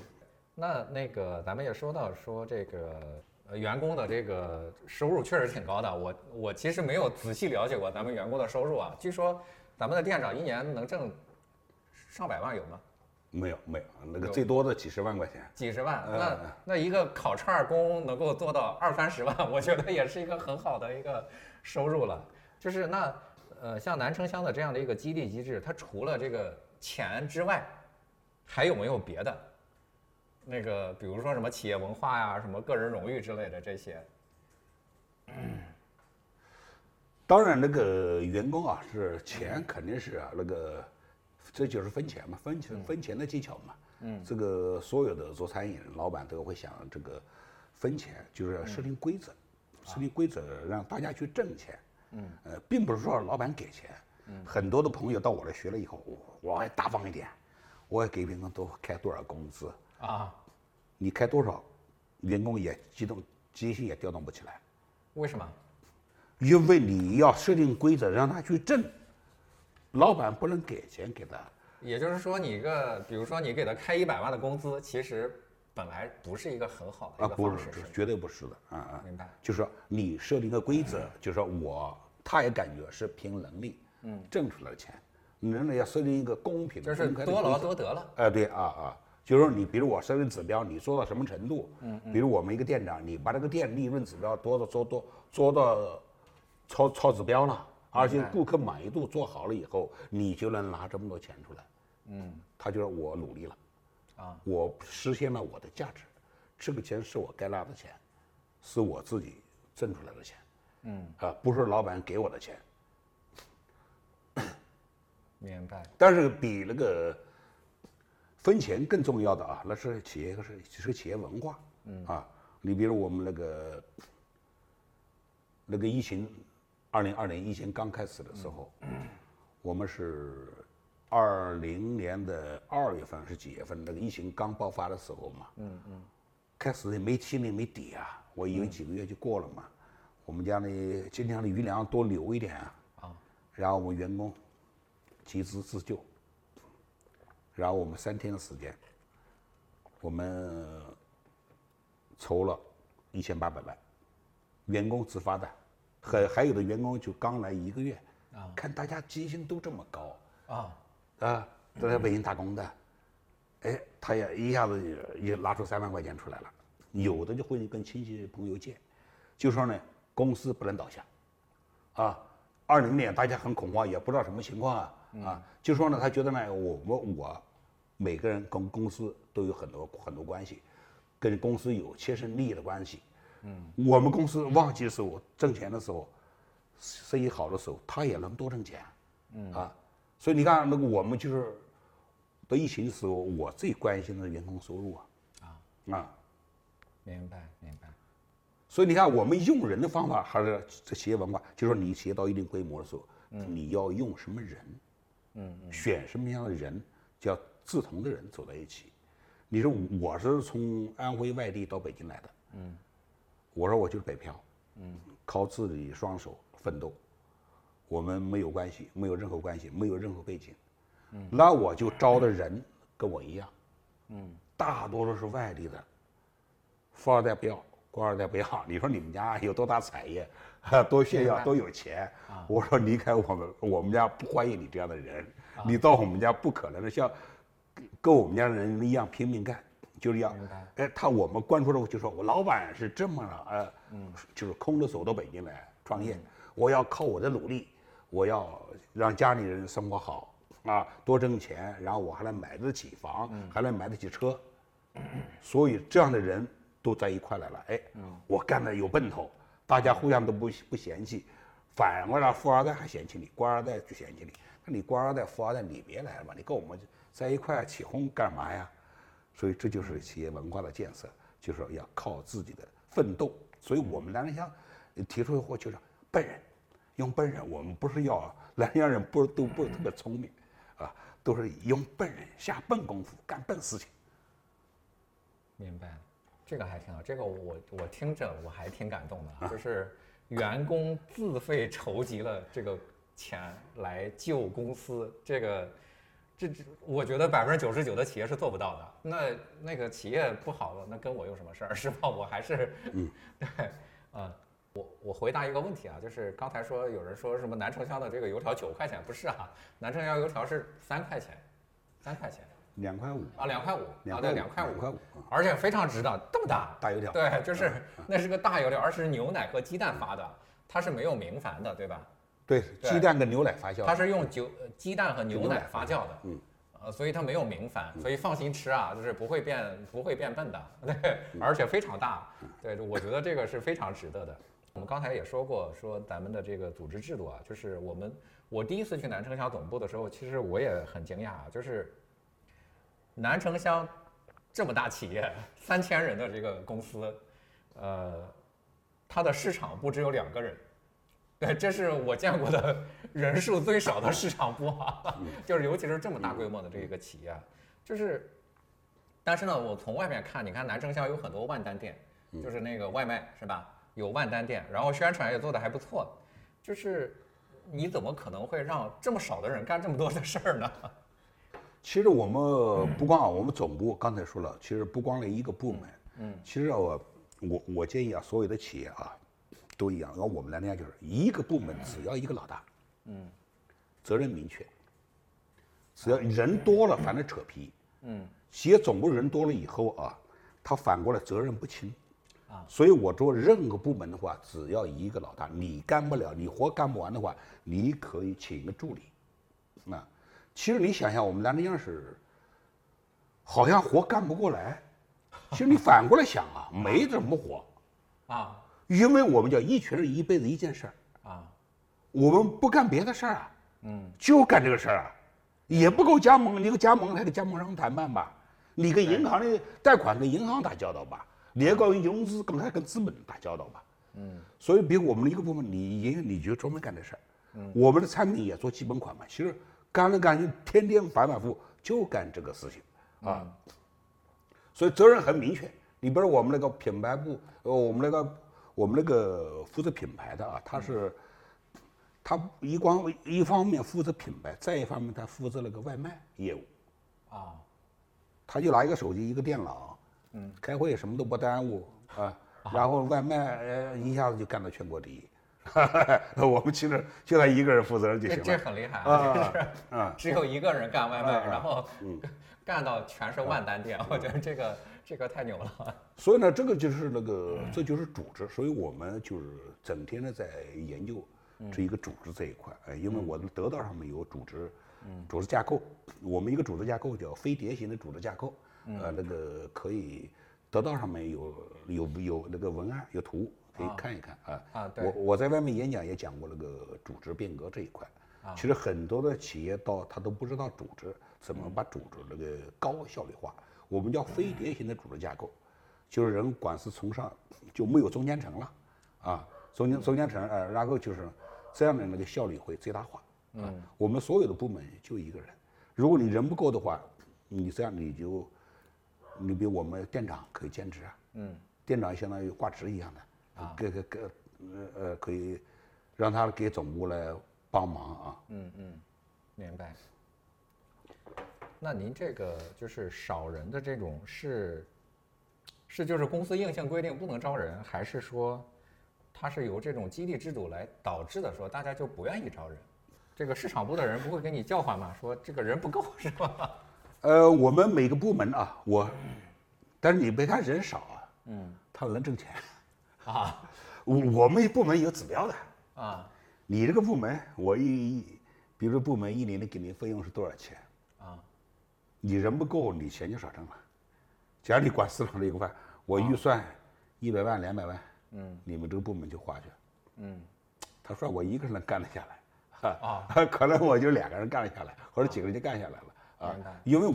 那个咱们也说到说这个。员工的这个收入确实挺高的，我其实没有仔细了解过咱们员工的收入啊。据说咱们的店长一年能挣上百万有吗？没有，那个最多的几十万块钱。几十万，那一个烤串工能够做到20-30万，我觉得也是一个很好的一个收入了。就是像南城香的这样的一个激励机制，它除了这个钱之外，还有没有别的？那个，比如说什么企业文化呀，什么个人荣誉之类的这些。当然，那个员工啊，是钱肯定是啊，那个这就是分钱嘛，分钱的技巧嘛。嗯。这个所有的做餐饮老板都会想这个分钱，就是设定规则，让大家去挣钱。嗯。并不是说老板给钱。嗯。很多的朋友到我来学了以后，我还大方一点，我也给员工都开多少工资。啊，你开多少，员工也积极性也调动不起来。为什么？因为你要设定规则让他去挣，老板不能给钱给他。也就是说，比如说你给他开100万的工资，其实本来不是一个很好的一个方式。啊，不是，绝对不是的。啊，明白。就是说你设定一个规则，就是说他也感觉是凭能力，挣出来的钱，人要设定一个公平的，就是多劳多得了。哎，对啊。就是说，你比如我设定指标，你做到什么程度？比如我们一个店长，你把这个店利润指标做到超指标了，而且顾客满意度做好了以后，你就能拿这么多钱出来。他就说我努力了，啊，我实现了我的价值，这个钱是我该拿的钱，是我自己挣出来的钱，不是老板给我的钱。明白。但是比那个分钱更重要的啊，那是企业文化。你比如我们那个疫情，2020疫情刚开始的时候，我们是20年的2月份是几月份？那个疫情刚爆发的时候嘛，开始也没心里没底啊，我以为几个月就过了嘛。我们家呢尽量的余粮多留一点啊，然后我们员工集资自救。然后我们3天的时间，我们筹了1800万，员工自发的，还有的员工就刚来1个月，看大家积极性都这么高啊，都在北京打工的，哎，他也一下子也拿出3万块钱出来了，有的就会跟亲戚朋友借，就说呢公司不能倒下，啊，20年大家很恐慌，也不知道什么情况啊。就说呢，他觉得呢，我每个人跟公司都有很多关系，跟公司有切身利益的关系。我们公司旺季的时候挣钱的时候，生意好的时候，他也能多挣钱。所以你看，那个我们就是在疫情的时候，我最关心的员工收入啊。明白。所以你看，我们用人的方法还是这企业文化，就是说你企业到一定规模的时候，你要用什么人？选什么样的人，叫志同的人走在一起。你说我是从安徽外地到北京来的，我说我就是北漂，靠自己双手奋斗，我们没有关系，没有任何关系，没有任何背景，那我就招的人跟我一样，大多数是外地的，富二代不要，官二代不要。你说你们家有多大产业，多炫耀，多有钱？我说离开我们，我们家不欢迎你这样的人。你到我们家不可能的，像跟我们家的人一样拼命干，就是要。哎，我们关注的就说，我老板是这么了，就是空着手到北京来创业，我要靠我的努力，我要让家里人生活好。啊，多挣钱，然后我还能买得起房，还能买得起车，所以这样的人都在一块来了。哎，我干的有奔头，大家互相都不嫌弃，反过来富二代还嫌弃你，官二代就嫌弃你。那你官二代、富二代，你别来了吧，你跟我们在一块起哄干嘛呀？所以这就是企业文化的建设，就是要靠自己的奋斗。所以我们南翔提出或就是笨人，用笨人，我们不是要南翔人都不是特别聪明。啊，都是用笨人下笨功夫干笨事情。明白，这个还挺好。这个我听着我还挺感动的，就是员工自费筹集了这个钱来救公司，这我觉得99%的企业是做不到的。那个企业不好了，那跟我有什么事儿是吧？我还是对，我回答一个问题啊，就是刚才说有人说什么南城乡的这个油条9块钱，不是啊，南城乡油条是3块钱，3块钱，2块5啊，2块5啊，对，2块5，而且非常值当，这么大油条，对，就是那是个大油条，而是牛奶和鸡蛋发的，它是没有明矾的，对吧？对，鸡蛋跟牛奶发酵，它是用鸡蛋和牛奶发酵的，所以它没有明矾，所以放心吃啊，就是不会变笨的，对，而且非常大，对，我觉得这个是非常值得的。我们刚才也说过，说咱们的这个组织制度啊，就是我第一次去南城乡总部的时候，其实我也很惊讶，就是南城乡这么大企业，3000人的这个公司，它的市场部只有2个人，对，这是我见过的人数最少的市场部啊，就是尤其是这么大规模的这个企业，就是，但是呢，我从外面看，你看南城乡有很多万单店，就是那个外卖是吧？有万单店，然后宣传也做得还不错，就是你怎么可能会让这么少的人干这么多的事儿呢？其实我们不光我们总部刚才说了，其实不光是一个部门，其实我建议啊，所有的企业啊都一样，然后我们南翔就是一个部门只要一个老大，责任明确，只要人多了反正扯皮，企业总部人多了以后啊，他反过来责任不轻。所以我做任何部门的话，只要一个老大，你干不了，你活干不完的话，你可以请一个助理。啊，其实你想想，我们南翔是好像活干不过来，其实你反过来想啊，没怎么活啊，因为我们叫一群人一辈子一件事儿啊，我们不干别的事儿啊，就干这个事儿啊，也不够加盟，你个加盟还得加盟商谈判吧，你跟银行的贷款跟银行打交道吧。联高银融资，刚才跟资本打交道吧，所以比如我们一个部门，你就专门干这事儿，我们的产品也做基本款嘛，其实干来干去，天反复就干这个事情啊，所以责任很明确。你比如我们那个品牌部，我们那个负责品牌的啊，他一方面负责品牌，再一方面他负责那个外卖业务，啊，他就拿一个手机一个电脑。开会什么都不耽误啊，然后外卖一下子就干到全国第一，我们其实就他一个人负责人就行了，这很厉害啊！只有一个人干外卖，然后干到全是万单店，我觉得这个太牛了。所以呢，这个就是这就是组织，所以我们就是整天的在研究这一个组织这一块，因为我的得到上面有组织架构，我们一个组织架构叫非典型的组织架构。可以得到上面有那个文案有图可以看一看啊。我在外面演讲也讲过那个组织变革这一块，其实很多的企业他都不知道组织怎么把组织那个高效率化，我们叫非典型的组织架构，就是人管是从上就没有中间层了啊，中间层然后就是这样的那个效率会最大化。我们所有的部门就一个人，如果你人不够的话，你这样你比我们店长可以兼职啊，店长相当于挂职一样的啊，可以让他给总部来帮忙啊，明白。那您这个就是少人的这种是就是公司硬性规定不能招人，还是说它是由这种激励制度来导致的？说大家就不愿意招人，这个市场部的人不会给你叫唤吗？说这个人不够是吧？我们每个部门啊，但是你别看人少啊，他能挣钱啊。我们部门有指标的啊，你这个部门比如部门一年的给你费用是多少钱啊？你人不够，你钱就少挣了。假如你管市场的一个饭，我预算100万、200万，你们这个部门就花去了，他说我一个人能干得下来，可能我就2个人干得下来，或者几个人就干下来了。因为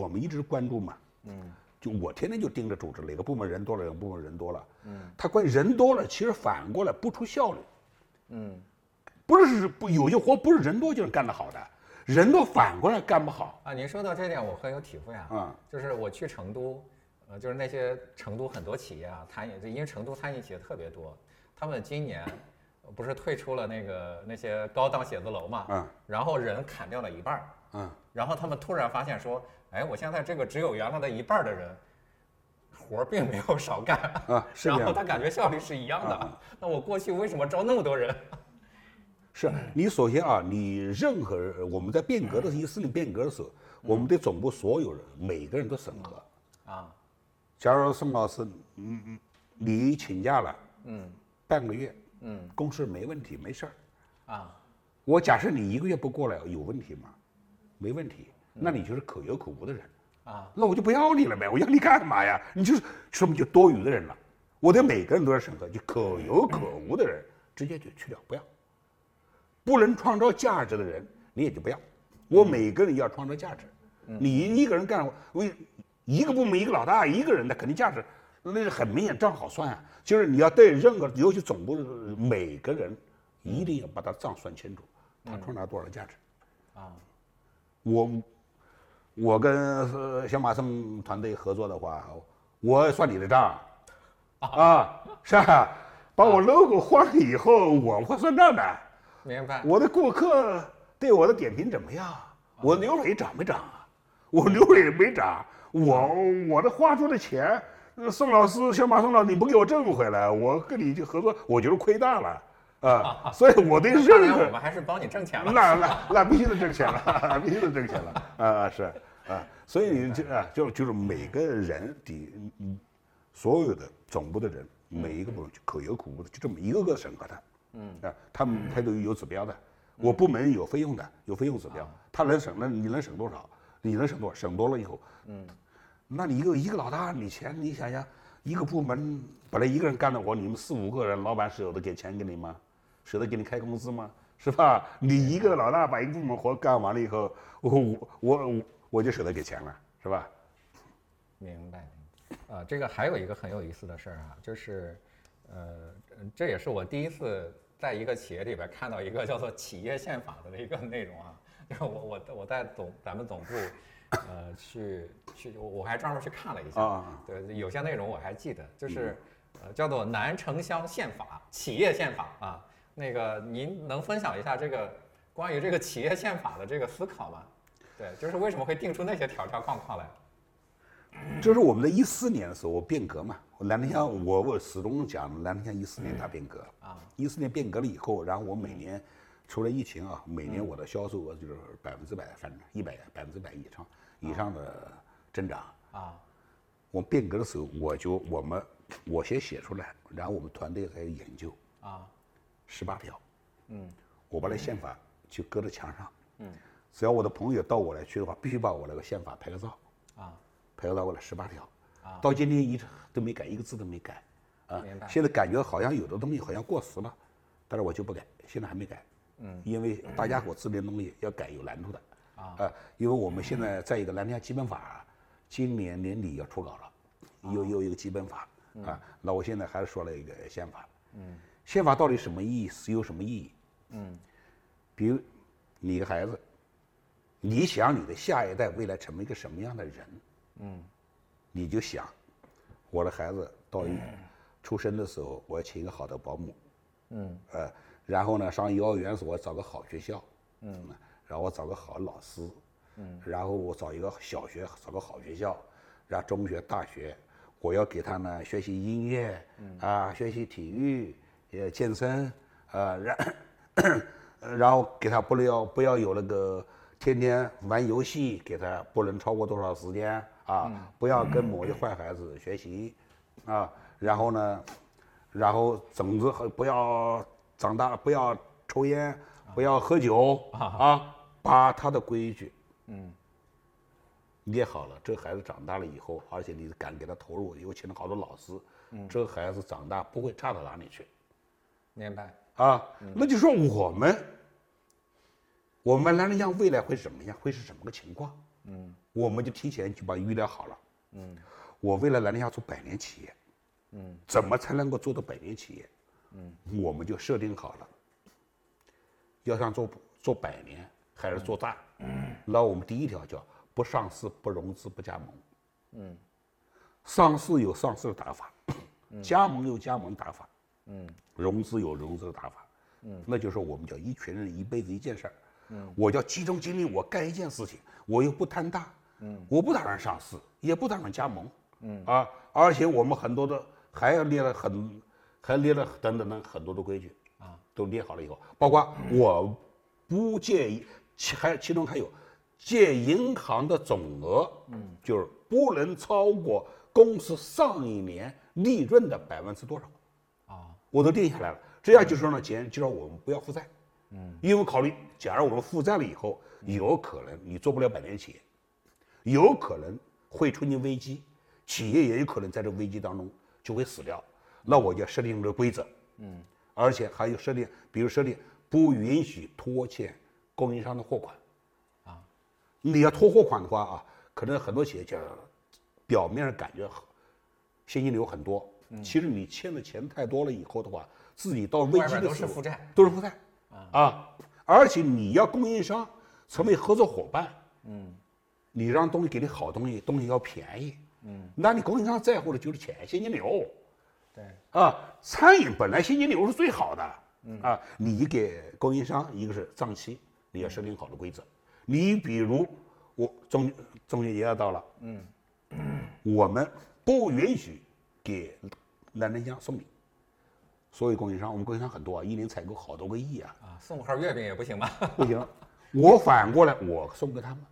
我们一直关注嘛，就我天天就盯着组织，哪个部门人多了，哪个部门人多了，他关于人多了，其实反过来不出效率，不有些活不是人多就是干得好的，人多反过来干不好啊。您说到这点我很有体会啊，就是我去成都，就是那些成都很多企业啊，餐饮，因为成都餐饮企业特别多，他们今年不是退出了那些高档写字楼嘛，然后人砍掉了一半。然后他们突然发现说，哎，我现在这个只有原来的一半的人，活并没有少干，然后他感觉效率是一样的。那我过去为什么招那么多人？是你首先啊，你任何人，我们在变革的2014年变革的时候，我们对总部所有人每个人都审核啊。假如宋老师，你请假了，半个月，公司没问题，没事儿啊。我假设你1个月不过来，有问题吗？没问题，那你就是可有可无的人啊。那我就不要你了呗，我要你干嘛呀？你就是说明就多余的人了。我对每个人都要审核，就可有可无的人直接就去掉，不要。不能创造价值的人你也就不要。我每个人要创造价值，你一个人干，一个部门一个老大一个人的肯定价值那是很明显，账好算啊。就是你要对任何，尤其总部每个人一定要把他账算清楚，他创造多少价值啊。我跟小马胜团队合作的话，我算你的账啊，是吧？把我 logo 换了以后，我会算账的。明白。我的顾客对我的点评怎么样？我流水涨没涨？我流水没涨。我的花出的钱，宋老师、小马宋老师，你不给我挣回来，我跟你就合作，我觉得亏大了。所以我对任何，我们还是帮你挣钱了。那必须得挣钱了，必须得挣钱了是啊。所以你就是每个人的所有的总部的人，每一个部门可有可无的，就这么一个个审核他。他都有指标的，我部门有费用的，有费用指标，他能省，那你能省多少？你能省多少？省多了以后，那你一个老大，你钱你想想，一个部门本来一个人干的活，你们4、5个人，老板舍得给钱给你吗？舍得给你开工资吗？是吧？你一个老大把一个部门活干完了以后，我就舍得给钱了，是吧？明白。这个还有一个很有意思的事儿啊，就是，这也是我第一次在一个企业里边看到一个叫做企业宪法的一个内容啊。就是我在咱们总部，我还专门去看了一下，对，有些内容我还记得，就是叫做南城乡宪法、企业宪法啊。那个您能分享一下这个关于这个企业宪法的这个思考吗？对，就是为什么会定出那些条条框框来？这是我们的2014年的时候我变革嘛，南城乡我始终讲南城乡2014年它变革啊，2014年变革了以后，然后我每年除了疫情啊，每年我的销售额就是100%，反正100%以上的增长啊。我变革的时候我先写出来，然后我们团队还有研究啊。18条，我把那宪法就搁在墙上，只要我的朋友到我来去的话，必须把我那个宪法拍个照啊，拍个照我的18条啊，到今天一直都没改，一个字都没改啊。现在感觉好像有的东西好像过时了，但是我就不改，现在还没改，因为大家伙制定东西要改有难度的啊，因为我们现在在一个南疆基本法，今年年底要出稿了，又一个基本法啊，那我现在还是说了一个宪法，宪法到底什么意义？有什么意义？比如你一个孩子，你想你的下一代未来成为一个什么样的人？你就想，我的孩子到出生的时候，我要请一个好的保姆，然后呢，上幼儿园的时候我找个好学校，然后我找个好老师，嗯，然后我找一个小学，找个好学校，然后中学、大学，我要给他呢学习音乐，嗯啊，学习体育，健身，然后给他不要有那个天天玩游戏，给他不能超过多少时间啊，嗯，不要跟某些坏孩子学习，啊，然后呢，然后总之不要长大了不要抽烟，不要喝酒啊，把他的规矩，嗯，列好了。这孩子长大了以后，而且你敢给他投入，有请了好多老师，嗯，这孩子长大不会差到哪里去。明白啊，嗯？那就说我们来讲未来会怎么样，会是什么个情况？嗯，我们就提前就把预料好了。嗯，我未来来讲要做百年企业，嗯，怎么才能够做到百年企业？嗯，我们就设定好了。要想做百年还是做大，嗯，那我们第一条叫不上市、不融资、不加盟。嗯，上市有上市的打法，嗯，加盟有加盟打法，嗯，融资有融资的打法，嗯，那就是我们叫一群人一辈子一件事儿，嗯，我叫集中精力，我干一件事情，我又不贪大，嗯，我不打算上市，也不打算加盟，嗯啊，而且我们很多的还列了很多的规矩。都列好了以后，包括我不借，其中还有借银行的总额，嗯，就是不能超过公司上一年利润的% 多少，啊，我都定下来了。这样就说呢，就让我们不要负债，嗯，因为考虑，假如我们负债了以后，有可能你做不了百年企业，有可能会出现危机，企业也有可能在这危机当中就会死掉。那我就设定这个规则，嗯。而且还有设定，比如设定不允许拖欠供应商的货款，啊，你要拖货款的话啊，可能很多企业家表面上感觉现金流很多，嗯，其实你欠的钱太多了以后的话，自己到危机的时候都是负债啊，而且你要供应商成为合作伙伴，嗯，你让东西给你好东西，东西要便宜，嗯，那你供应商在乎的就是钱现金流。啊，餐饮本来现金流是最好的，嗯啊，你给供应商一个是账期，你要设定好的规则。你比如我中秋节要到了，嗯，我们不允许给南城乡送礼，所以供应商我们供应商很多啊，一年采购好多个亿啊，啊，送块月饼也不行吧？不行，我反过来我送给他们，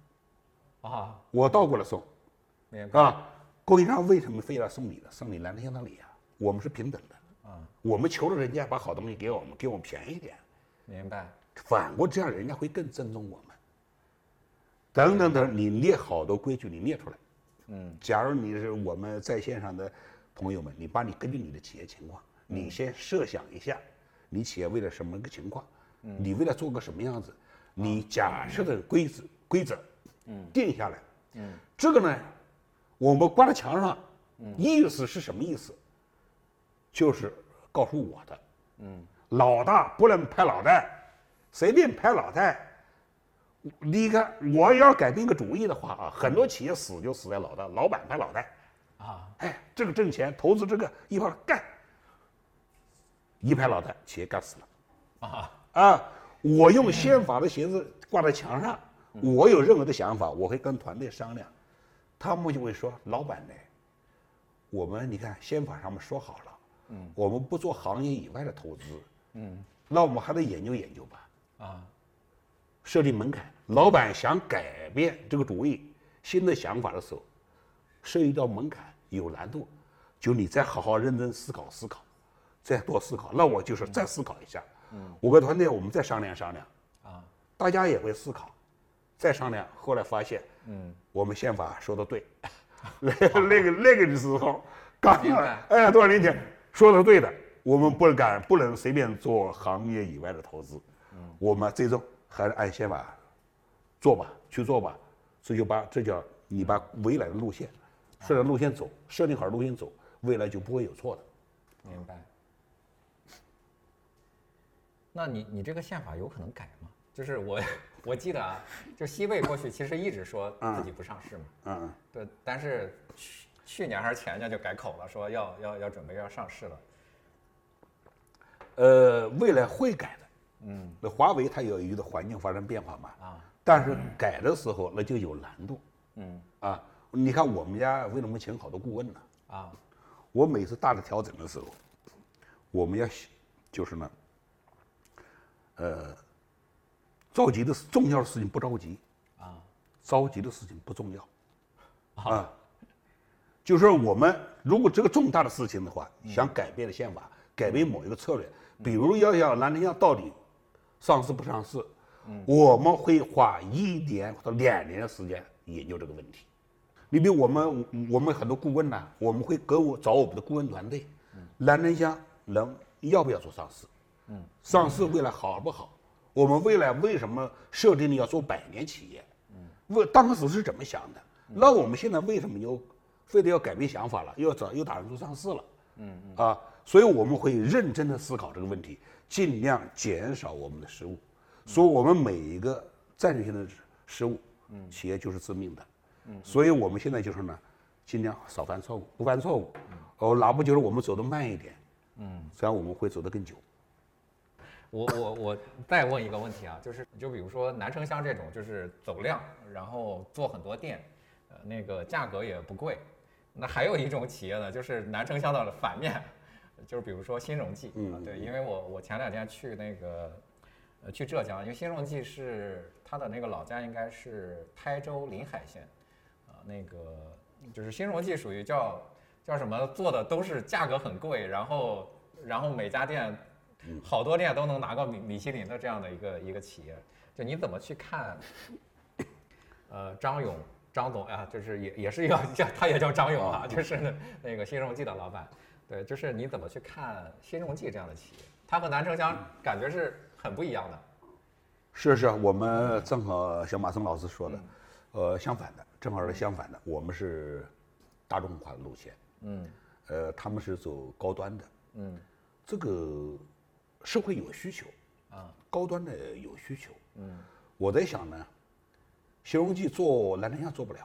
啊，我倒过来送，啊，供应商为什么非要送礼呢？送你南城乡的礼啊？我们是平等的，啊，我们求了人家把好东西给我们，给我们便宜一点，明白？反过这样人家会更尊重我们。等，你列好多规矩，你列出来。嗯，假如你是我们在线上的朋友们，你把你根据你的企业情况，你先设想一下，你企业为了什么个情况，嗯，你为了做个什么样子，你假设的规则，嗯，定下来，嗯，这个呢，我们挂在墙上，嗯，意思是什么意思？就是告诉我的，嗯，老大不能拍脑袋，随便拍脑袋。你看，我要改变个主意的话啊，很多企业死就死在老大，老板拍脑袋，啊，哎，这个挣钱，投资这个一块干，一拍脑袋，企业干死了，啊，我用宪法的鞋子挂在墙上，我有任何的想法，我会跟团队商量，他们就会说，老板呢，我们你看宪法上面说好了。嗯，我们不做行业以外的投资，嗯，那我们还得研究研究吧，啊，设立门槛。老板想改变这个主意、新的想法的时候，设一道门槛有难度，就你再好好认真思考，再多思考。那我就是再思考一下，嗯，我跟团队我们再商量啊，大家也会思考，再商量。后来发现，嗯，我们宪法说的对，那个的时候，刚要哎多少年前。说的对的，我们不能随便做行业以外的投资，嗯，我们最终还是按宪法去做吧，所以就这叫你把未来的路线，顺着路线走，设定好路线走，未来就不会有错的。明白。那你这个宪法有可能改吗？就是我记得啊，就西贝过去其实一直说自己不上市嘛，嗯，嗯对，但是。去年还是前年就改口了，说要准备要上市了。未来会改的，嗯。那华为它有一个环境发生变化嘛，啊，但是改的时候那就有难度。嗯啊，你看我们家为什么请好多顾问呢？啊，我每次大的调整的时候，我们要就是呢，着急的重要的事情不着急啊，着急的事情不重要啊。就是说我们如果这个重大的事情的话，想改变的宪法，改变某一个策略，比如要想蓝天下到底上市不上市，我们会花1年或者2年的时间研究这个问题。你比如我们很多顾问呢，我们会找我们的顾问团队，蓝天下能要不要做上市？上市未来好不好？我们未来为什么设定要做100年企业？当时是怎么想的？那我们现在为什么非得要改变想法了？又打算做上市了？啊，所以我们会认真的思考这个问题，尽量减少我们的失误。所以我们每一个战略性的失误，企业就是致命的。所以我们现在就是呢，尽量少犯错误，不犯错误。哪怕就是我们走得慢一点，这样我们会走得更久。我再问一个问题啊，就比如说南城香这种，就是走量，然后做很多店，那个价格也不贵。那还有一种企业呢，就是南城香的反面，就是比如说新荣记。对，因为我前2天去去浙江，因为新荣记是他的那个老家应该是台州临海县，那个就是新荣记属于叫什么做的都是价格很贵，然后每家店好多店都能拿个米其林的这样的一个企业，就你怎么去看？张总啊，就是也是他也叫张勇啊，就是那个新荣记的老板，对，就是你怎么去看新荣记这样的企业？他和南城香感觉是很不一样的。是，我们正好像马松老师说的，相反的，正好是相反的。我们是大众化的路线，他们是走高端的，这个社会有需求啊，高端的有需求，我在想呢，新荣记做蓝天下做不了，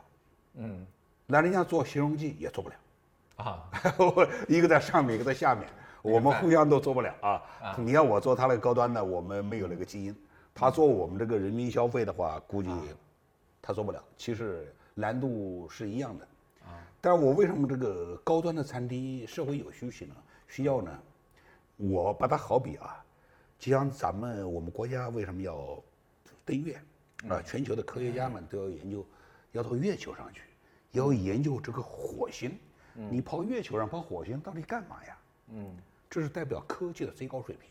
蓝天下做新荣记也做不了，啊，一个在上面，一个在下面。我们互相都做不了啊！你要我做他那个高端的，我们没有那个基因；他做我们这个人民消费的话，估计他做不了。其实难度是一样的啊。但我为什么这个高端的餐厅社会有需求呢？需要呢？我把它好比啊，就像我们国家为什么要对月啊？全球的科学家们都要研究，要到月球上去，要研究这个火星。你跑月球上跑火星到底干嘛呀？这是代表科技的最高水平，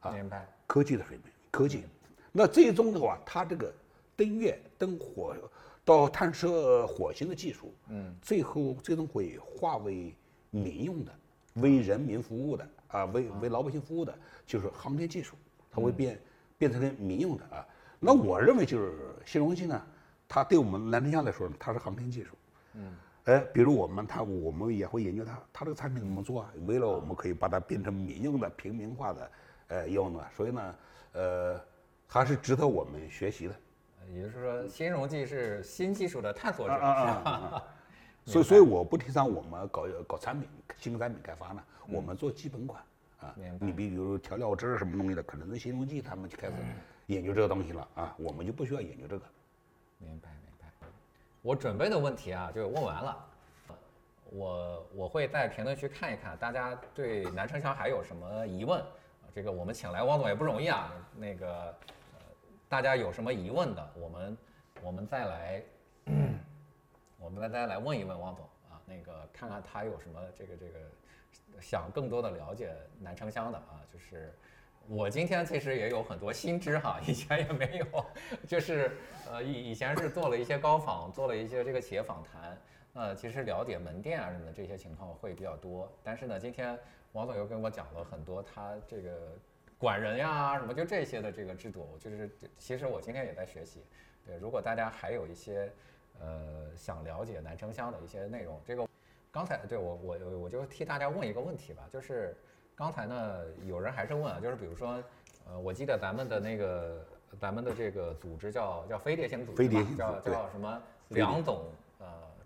啊，明白？科技的水平，科技。那最终的话，它这个登月、登火到探测火星的技术，最终会化为民用的、为人民服务的啊，为老百姓服务的，就是航天技术，它会变成民用的啊。那我认为就是新荣记呢，它对我们蓝天下来说呢，它是航天技术，比如我们也会研究它这个产品怎么做啊？为了我们可以把它变成民用的、平民化的，用的，所以呢，还是值得我们学习的。也就是说，新荣记是新技术的探索者。所以我不提倡我们搞产品、新产品开发呢，我们做基本款啊。你比如调料汁什么东西的，可能是新荣记他们就开始研究这个东西了啊，我们就不需要研究这个。明白。我准备的问题啊，就问完了。我会在评论区看一看，大家对南城香还有什么疑问？这个我们请来汪总也不容易啊。那个，大家有什么疑问的，我们再来，我们再来问一问汪总啊。那个看看他有什么这个想更多的了解南城香的啊，就是。我今天其实也有很多新知哈，以前也没有，就是以前是做了一些高访，做了一些这个企业访谈，其实了解门店啊什么的这些情况会比较多。但是呢，今天王总又跟我讲了很多他这个管人呀什么就这些的这个制度，就是其实我今天也在学习。对，如果大家还有一些想了解南城香的一些内容，这个刚才对我就替大家问一个问题吧，就是。刚才呢，有人还是问啊，就是比如说，我记得咱们的这个组织叫非典型组织，非典型叫什么？梁总，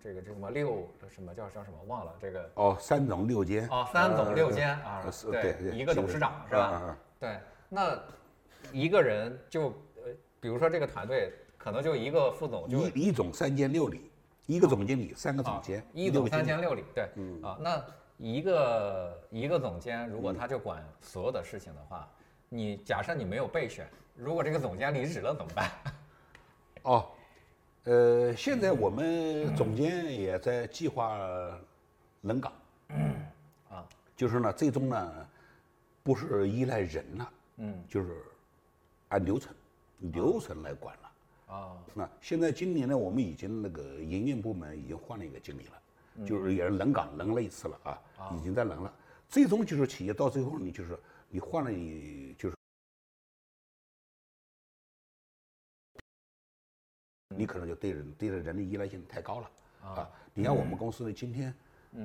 这什么六什么叫什么忘了这个？3总6监。3总6监啊，对，一个董事长是吧？对，那一个人就比如说这个团队可能就一个副总就一总3监6理，一个总经理3个总监，一总3监6理，对，啊，那一个总监如果他就管所有的事情的话，你假设你没有备选，如果这个总监离职了怎么办？哦，现在我们总监也在计划轮岗，啊，就是呢，最终呢，不是依赖人了，就是按流程来管了，啊，那现在今年呢，我们已经那个营运部门已经换了一个经理了，就是也是轮岗轮了一次了啊，已经在轮了，最终就是企业到最后呢就是。你换了，你就是你可能就对人的依赖性太高了啊！你像我们公司呢，今天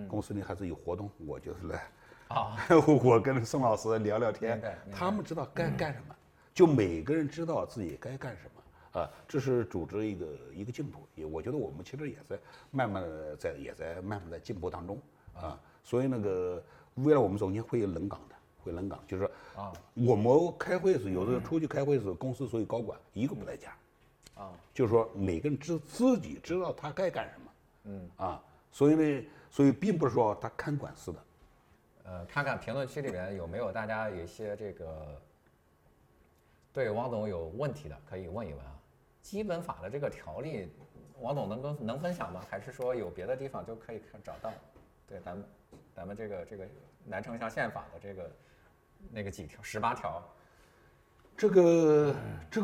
公司呢还是有活动，我就是来啊，我跟宋老师聊聊天，他们知道该干什么，就每个人知道自己该干什么啊！这是组织一个进步，也我觉得我们其实也在慢慢在进步当中啊！所以那个未来我们总监会轮岗的。回轮岗就是啊，我们开会时有时候出去开会时，公司所有高管一个不在家，啊，就是说每个人自己知道他该干什么，啊，所以呢，所以并不是说他看管似的。看看评论区里面有没有大家有一些这个对汪总有问题的，可以问一问啊。基本法的这个条例，汪总能分享吗？还是说有别的地方就可以找到？对，咱们这个南城乡宪法的这个。那个几条18条，这个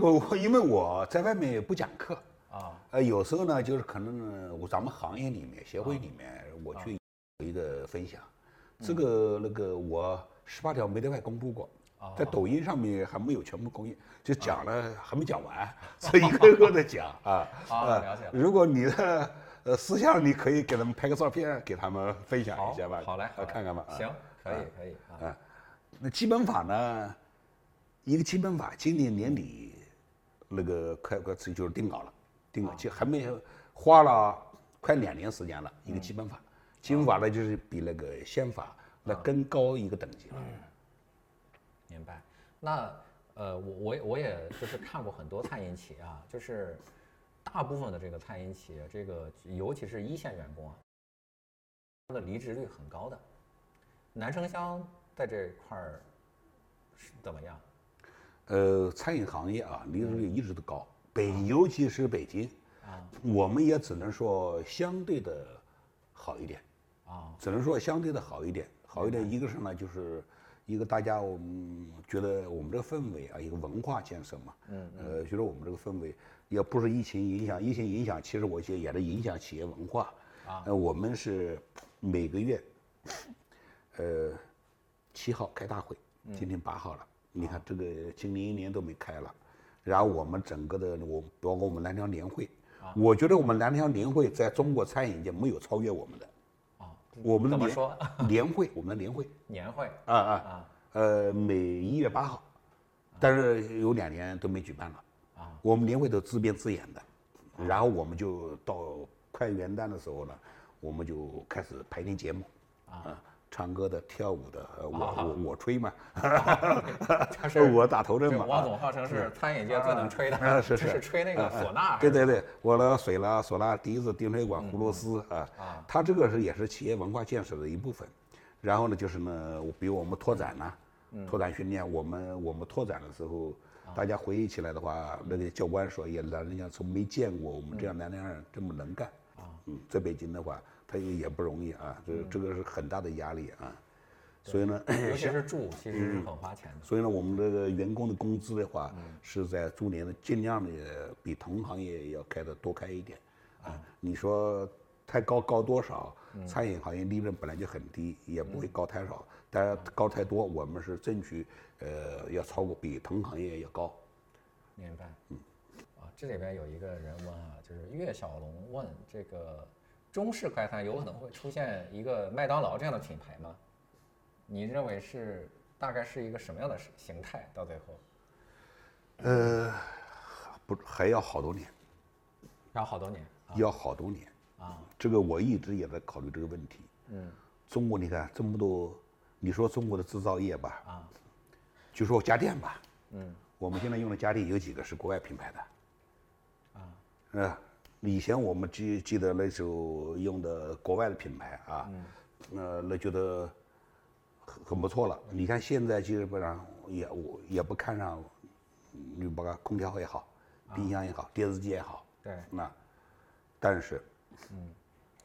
我因为我在外面也不讲课啊，有时候呢就是可能咱们行业里面协会里面我去有一个分享，这个那个我18条没对外公布过，在抖音上面还没有全部公映，就讲了还没讲完，所以一个个的讲啊啊，了解了。如果你的私下你可以给他们拍个照片给他们分享一下吧，好嘞，看看吧，行，可以啊。那基本法呢？一个基本法今年年底那个快就是定稿了，定稿就还没有，花了快2年时间了。一个基本法，基本法呢就是比那个宪法那更高一个等级了。明白。那我也就是看过很多餐饮企业啊，就是大部分的这个餐饮企业，这个尤其是一线员工啊，他的离职率很高的。南城乡。在这块儿是怎么样？餐饮行业啊，离职率一直都高，尤其是北京啊，我们也只能说相对的好一点啊，只能说相对的好一点，好一点。一个是呢，就是一个大家我们觉得我们这个氛围啊，一个文化建设嘛，觉得我们这个氛围也不是疫情影响，其实我觉得也是影响企业文化啊。我们是每个月，7号开大会，今天8号了。你看这个今年1年都没开了，然后我们整个的，我包括我们南昌联会，我觉得我们南昌联会在中国餐饮界没有超越我们的。啊，我们怎么说？年会啊，每1月8号，但是有2年都没举办了。啊，我们年会都自编自演的，然后我们就到快元旦的时候呢，我们就开始排练节目，啊。唱歌的、跳舞的，我吹嘛，我打头阵嘛。汪总号称是餐饮界最能吹的，是吹那个唢呐。对，我那水啦、唢呐、笛子、定吹管、葫芦丝啊，它这个也是企业文化建设的一部分。然后呢，就是呢，比如我们拓展呢，拓展训练，我们拓展的时候，大家回忆起来的话，那个教官说，也南城乡从没见过我们这样南城人这么能干啊。在北京的话。他也不容易啊，这个是很大的压力啊，所以呢，尤其是住其实是很花钱的。所以呢，我们这个员工的工资的话，是在猪年的尽量的比同行业要开的多开一点啊。你说太高多少？餐饮行业利润本来就很低，也不会高太少，但是高太多，我们是争取要超过比同行业要高。明白。啊，这里边有一个人问啊，就是岳小龙问这个。中式快餐有可能会出现一个麦当劳这样的品牌吗？你认为是大概是一个什么样的形态？到最后，不还要好多年，要好多年啊！这个我一直也在考虑这个问题。中国你看这么多，你说中国的制造业吧，啊，就说家电吧，我们现在用的家电有几个是国外品牌的？啊，以前我们记得那时候用的国外的品牌啊，那觉得很不错了。你看现在基本上也不看上，你把空调也好，冰箱也好，电视机也好，对，那但是，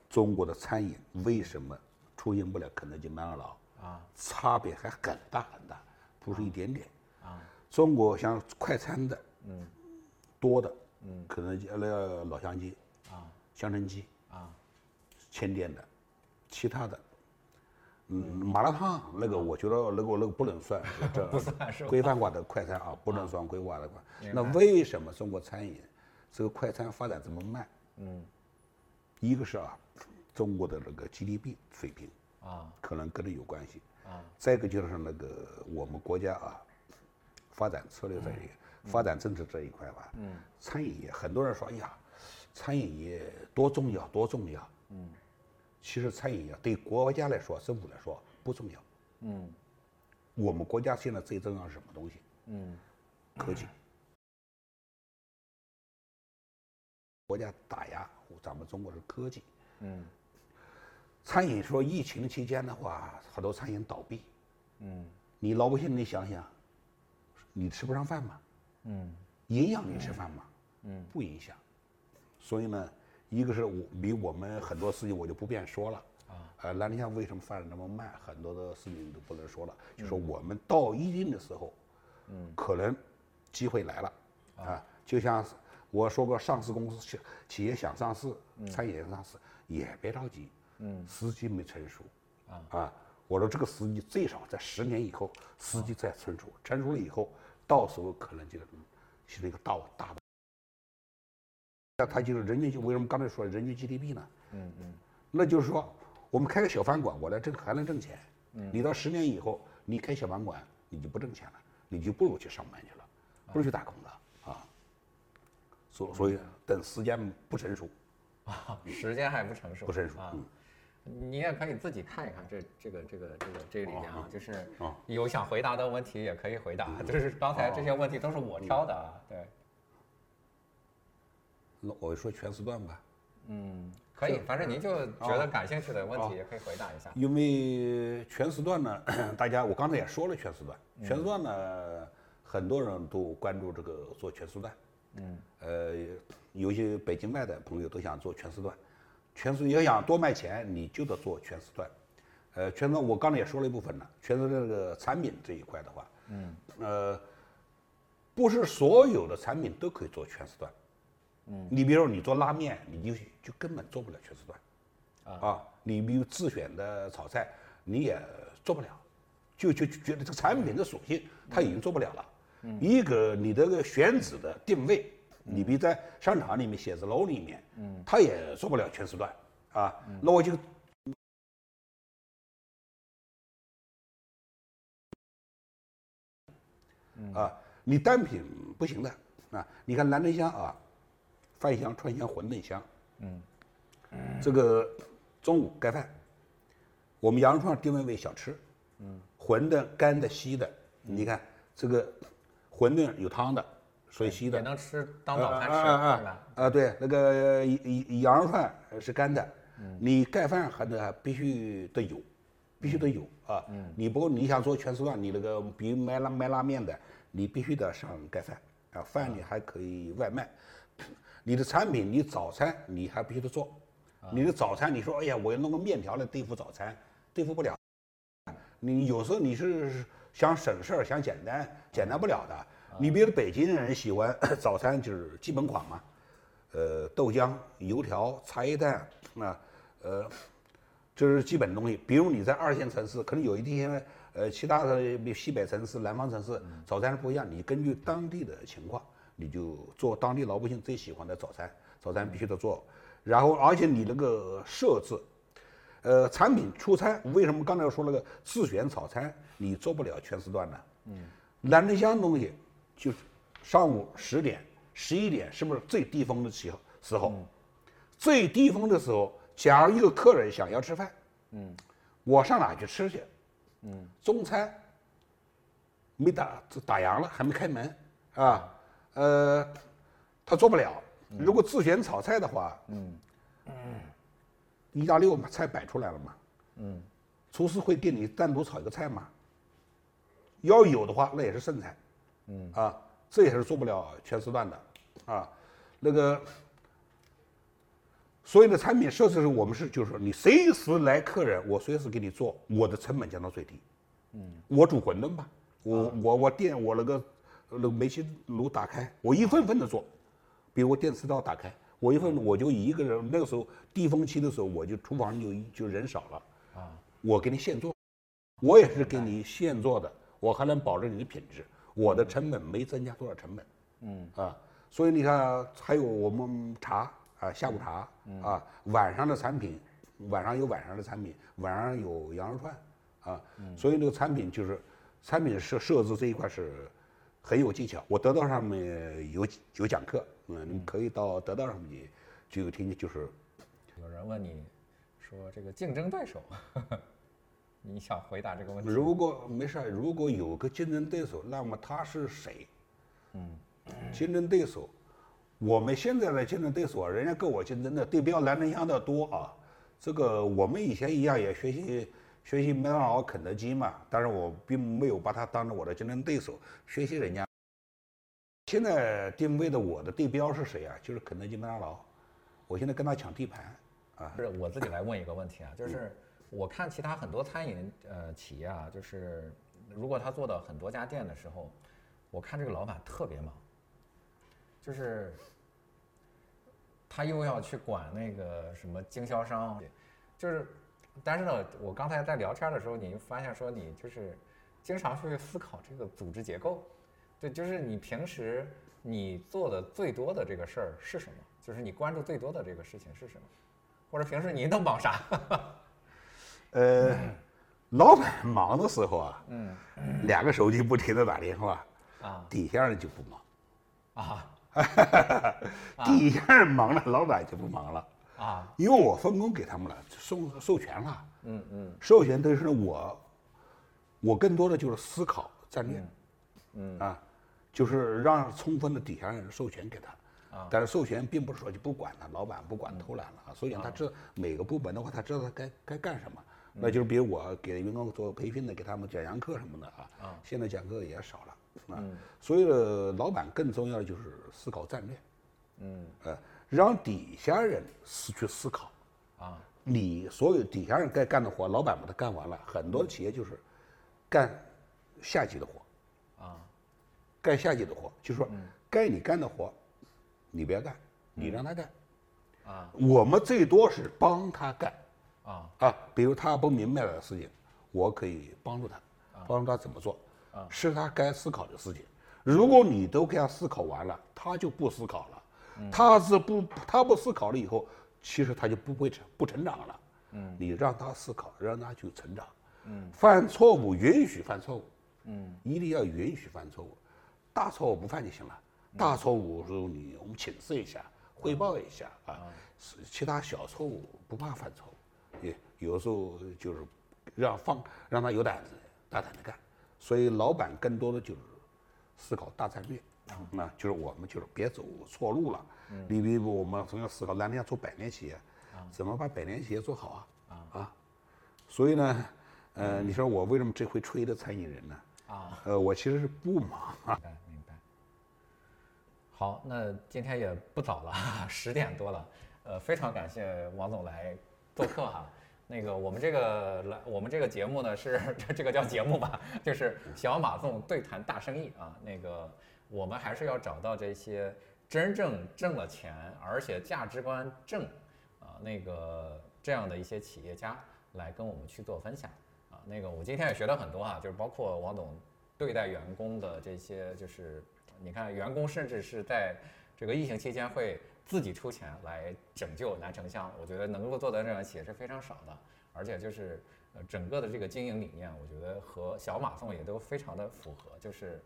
中国的餐饮为什么出现不了肯德基、麦当劳啊？差别还很大很大，不是一点点啊。中国像快餐的，多的，肯德基老乡鸡啊，香橙鸡啊，千店的，其他的，麻辣烫那个我觉得那个不能算，这不算是规范化的快餐啊，不能算规范化的。那为什么中国餐饮这个快餐发展这么慢？一个是啊，中国的那个 GDP 水平啊，可能跟这有关系啊。再一个就是那个我们国家啊，发展策略这一发展政策这一块吧，餐饮业很多人说，哎呀，餐饮业多重要多重要，其实餐饮业对国家来说、政府来说不重要，我们国家现在最重要是什么东西？科技。国家打压咱们中国的科技，餐饮说疫情期间的话，很多餐饮倒闭，你老百姓你想想，你吃不上饭吗？影响你吃饭吗？不影响。所以呢，一个是我们很多事情我就不便说了啊，那你想为什么发展那么慢？很多的事情都不能说了，就说我们到一定的时候，可能机会来了啊，就像我说过，上市公司企业想上市，餐饮上市也别着急，时机没成熟啊。我说这个时机最少在10年以后，时机再成熟，成熟了以后，到时候可能就是一个大的。那它就是人均，为什么刚才说人均 GDP 呢？那就是说我们开个小饭馆，我来挣还能挣钱。你到10年以后，你开小饭馆你就不挣钱了，你就不如去上班去了，不如去打工了啊。所以等时间不成熟，时间还不成熟啊。你也可以自己看一看这个里面啊，就是有想回答的问题也可以回答，就是刚才这些问题都是我挑的啊。对，那我说全时段吧。可以，反正您就觉得感兴趣的问题也可以回答一下。因为全时段呢，大家我刚才也说了，全时段呢，很多人都关注这个做全时段。有些北京外的朋友都想做全时段。全时段要想多卖钱，你就得做全时段。全时段我刚才也说了一部分了，全时段这个产品这一块的话，不是所有的产品都可以做全时段。你比如说你做拉面，你就根本做不了全时段，啊，你比如自选的炒菜，你也做不了，就觉得这个产品的属性它已经做不了了。一个你这个选址的定位，你比在商场里面、写字楼里面，它也做不了全时段啊。那我就啊，你单品不行的啊。你看兰州香啊，饭香、串香、馄饨香，这个中午盖饭，我们羊肉串定位为小吃，馄饨干的、稀的，你看这个。馄饨有汤的，所以稀的也能吃当早餐吃，是吧？对，那个羊肉串是干的，你盖饭还必须得有啊。你不过你想做全时段，你那个比如卖拉面的，你必须得上盖饭啊，饭你还可以外卖。你的产品，你早餐你还必须得做，你的早餐你说哎呀，我要弄个面条来对付早餐，对付不了。你有时候你是。想省事儿，想简单，简单不了的。你比如北京人喜欢早餐就是基本款嘛，豆浆、油条、茶叶蛋，这是基本东西。比如你在二线城市，可能有一些其他的西北城市、南方城市早餐是不一样。你根据当地的情况，你就做当地老百姓最喜欢的早餐，早餐必须得做。然后，而且你那个设置。产品出餐，为什么刚才说那个自选炒餐你做不了全时段呢？兰州香东西就是上午10点、11点，是不是最低峰的时候？最低峰的时候，假如一个客人想要吃饭，我上哪去吃去？中餐没打烊了，还没开门啊，他做不了。如果自选炒菜的话，一大溜菜摆出来了嘛，厨师会给你单独炒一个菜吗？要有的话，那也是剩菜，啊，这也是做不了全时段的，啊，那个所有的产品设置是我们是就是说你随时来客人，我随时给你做，我的成本降到最低，我煮馄饨吧，我那个煤气炉打开，我一份份的做，比如我电磁灶打开，我一份我就一个人，那个时候低峰期的时候，我就厨房就人少了，啊，我给你现做，我也是给你现做的。我还能保证你的品质，我的成本没增加多少成本，啊，所以你看，还有我们茶啊，下午茶啊，晚上的产品，晚上有晚上的产品，晚上有羊肉串，啊，所以那个产品就是产品设置这一块是很有技巧。我得到上面有讲课，你们可以到得到上面去听。就是有人问你说这个竞争对手。你想回答这个问题？如果没事，如果有个竞争对手，那么他是谁？竞争对手，我们现在的竞争对手，人家跟我竞争的对标蓝灯箱的多啊。这个我们以前一样也学习麦当劳、肯德基嘛，但是我并没有把它当成我的竞争对手，学习人家。现在定位的我的对标是谁啊？就是肯德基、麦当劳，我现在跟他抢地盘啊。不是，我自己来问一个问题啊，就是。我看其他很多餐饮企业啊，就是如果他做到很多家店的时候，我看这个老板特别忙，就是他又要去管那个什么经销商，就是但是呢，我刚才在聊天的时候，你就发现说你就是经常去思考这个组织结构，对，就是你平时你做的最多的这个事儿是什么？就是你关注最多的这个事情是什么？或者平时你都忙啥？老板忙的时候啊，两个手机不停的打电话，啊，底下人就不忙，啊，底下人忙了，老板就不忙了，啊，因为我分工给他们了，授权了，授权都是我更多的就是思考战略，啊，就是让充分的底下人授权给他。但是授权并不是说就不管了，老板不管偷懒了啊。所以他知每个部门的话，他知道他该干什么。那就是比如我给员工做培训的，给他们讲课什么的啊。现在讲课也少了啊。所以老板更重要的就是思考战略，让底下人去思考啊。你所有底下人该干的活，老板把它干完了。很多企业就是干下级的活啊，干下级的活，就是说该你干的活。你别干，你让他干，啊，我们最多是帮他干，啊，比如他不明白的事情，我可以帮助他，帮助他怎么做，啊，是他该思考的事情。如果你都给他思考完了，他就不思考了，他不思考了以后，其实他就不成长了，你让他思考，让他去成长，犯错误允许犯错误，一定要允许犯错误，大错误不犯就行了。大错误时候我们请示一下，汇报一下啊。其他小错误不怕犯错误，也有时候就是让他有胆子，大胆的干。所以老板更多的就是思考大战略，那就是我们就是别走错路了。你比如我们总要思考，蓝天做百年企业，怎么把百年企业做好啊？所以呢，你说我为什么这回吹的餐饮人呢？我其实是不忙啊。好，那今天也不早了，10点多了，非常感谢王总来做客哈。那个我们这个节目呢是这个叫节目吧，就是小马纵对谈大生意啊。那个我们还是要找到这些真正挣了钱，而且价值观正啊，那个这样的一些企业家来跟我们去做分享啊。那个我今天也学到很多哈，就是包括王总对待员工的这些就是。你看，员工甚至是在这个疫情期间会自己出钱来拯救南城乡，我觉得能够做到这样的企业是非常少的，而且就是整个的这个经营理念，我觉得和小马纵也都非常的符合，就是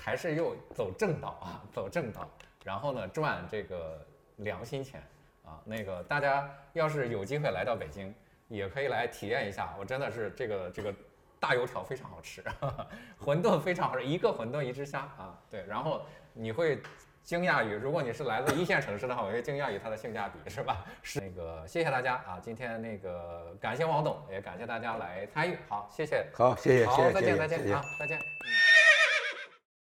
还是又走正道啊，走正道，然后呢赚这个良心钱啊。那个大家要是有机会来到北京，也可以来体验一下，我真的是这个。大油条非常好吃，馄饨非常好吃，一个馄饨一只虾啊，对，然后你会惊讶于，如果你是来自一线城市的话，我会惊讶于它的性价比，是吧？是那个，谢谢大家啊！今天那个感谢王董，也感谢大家来参与。好，谢谢。好，谢谢，好，再见，再见啊，再见。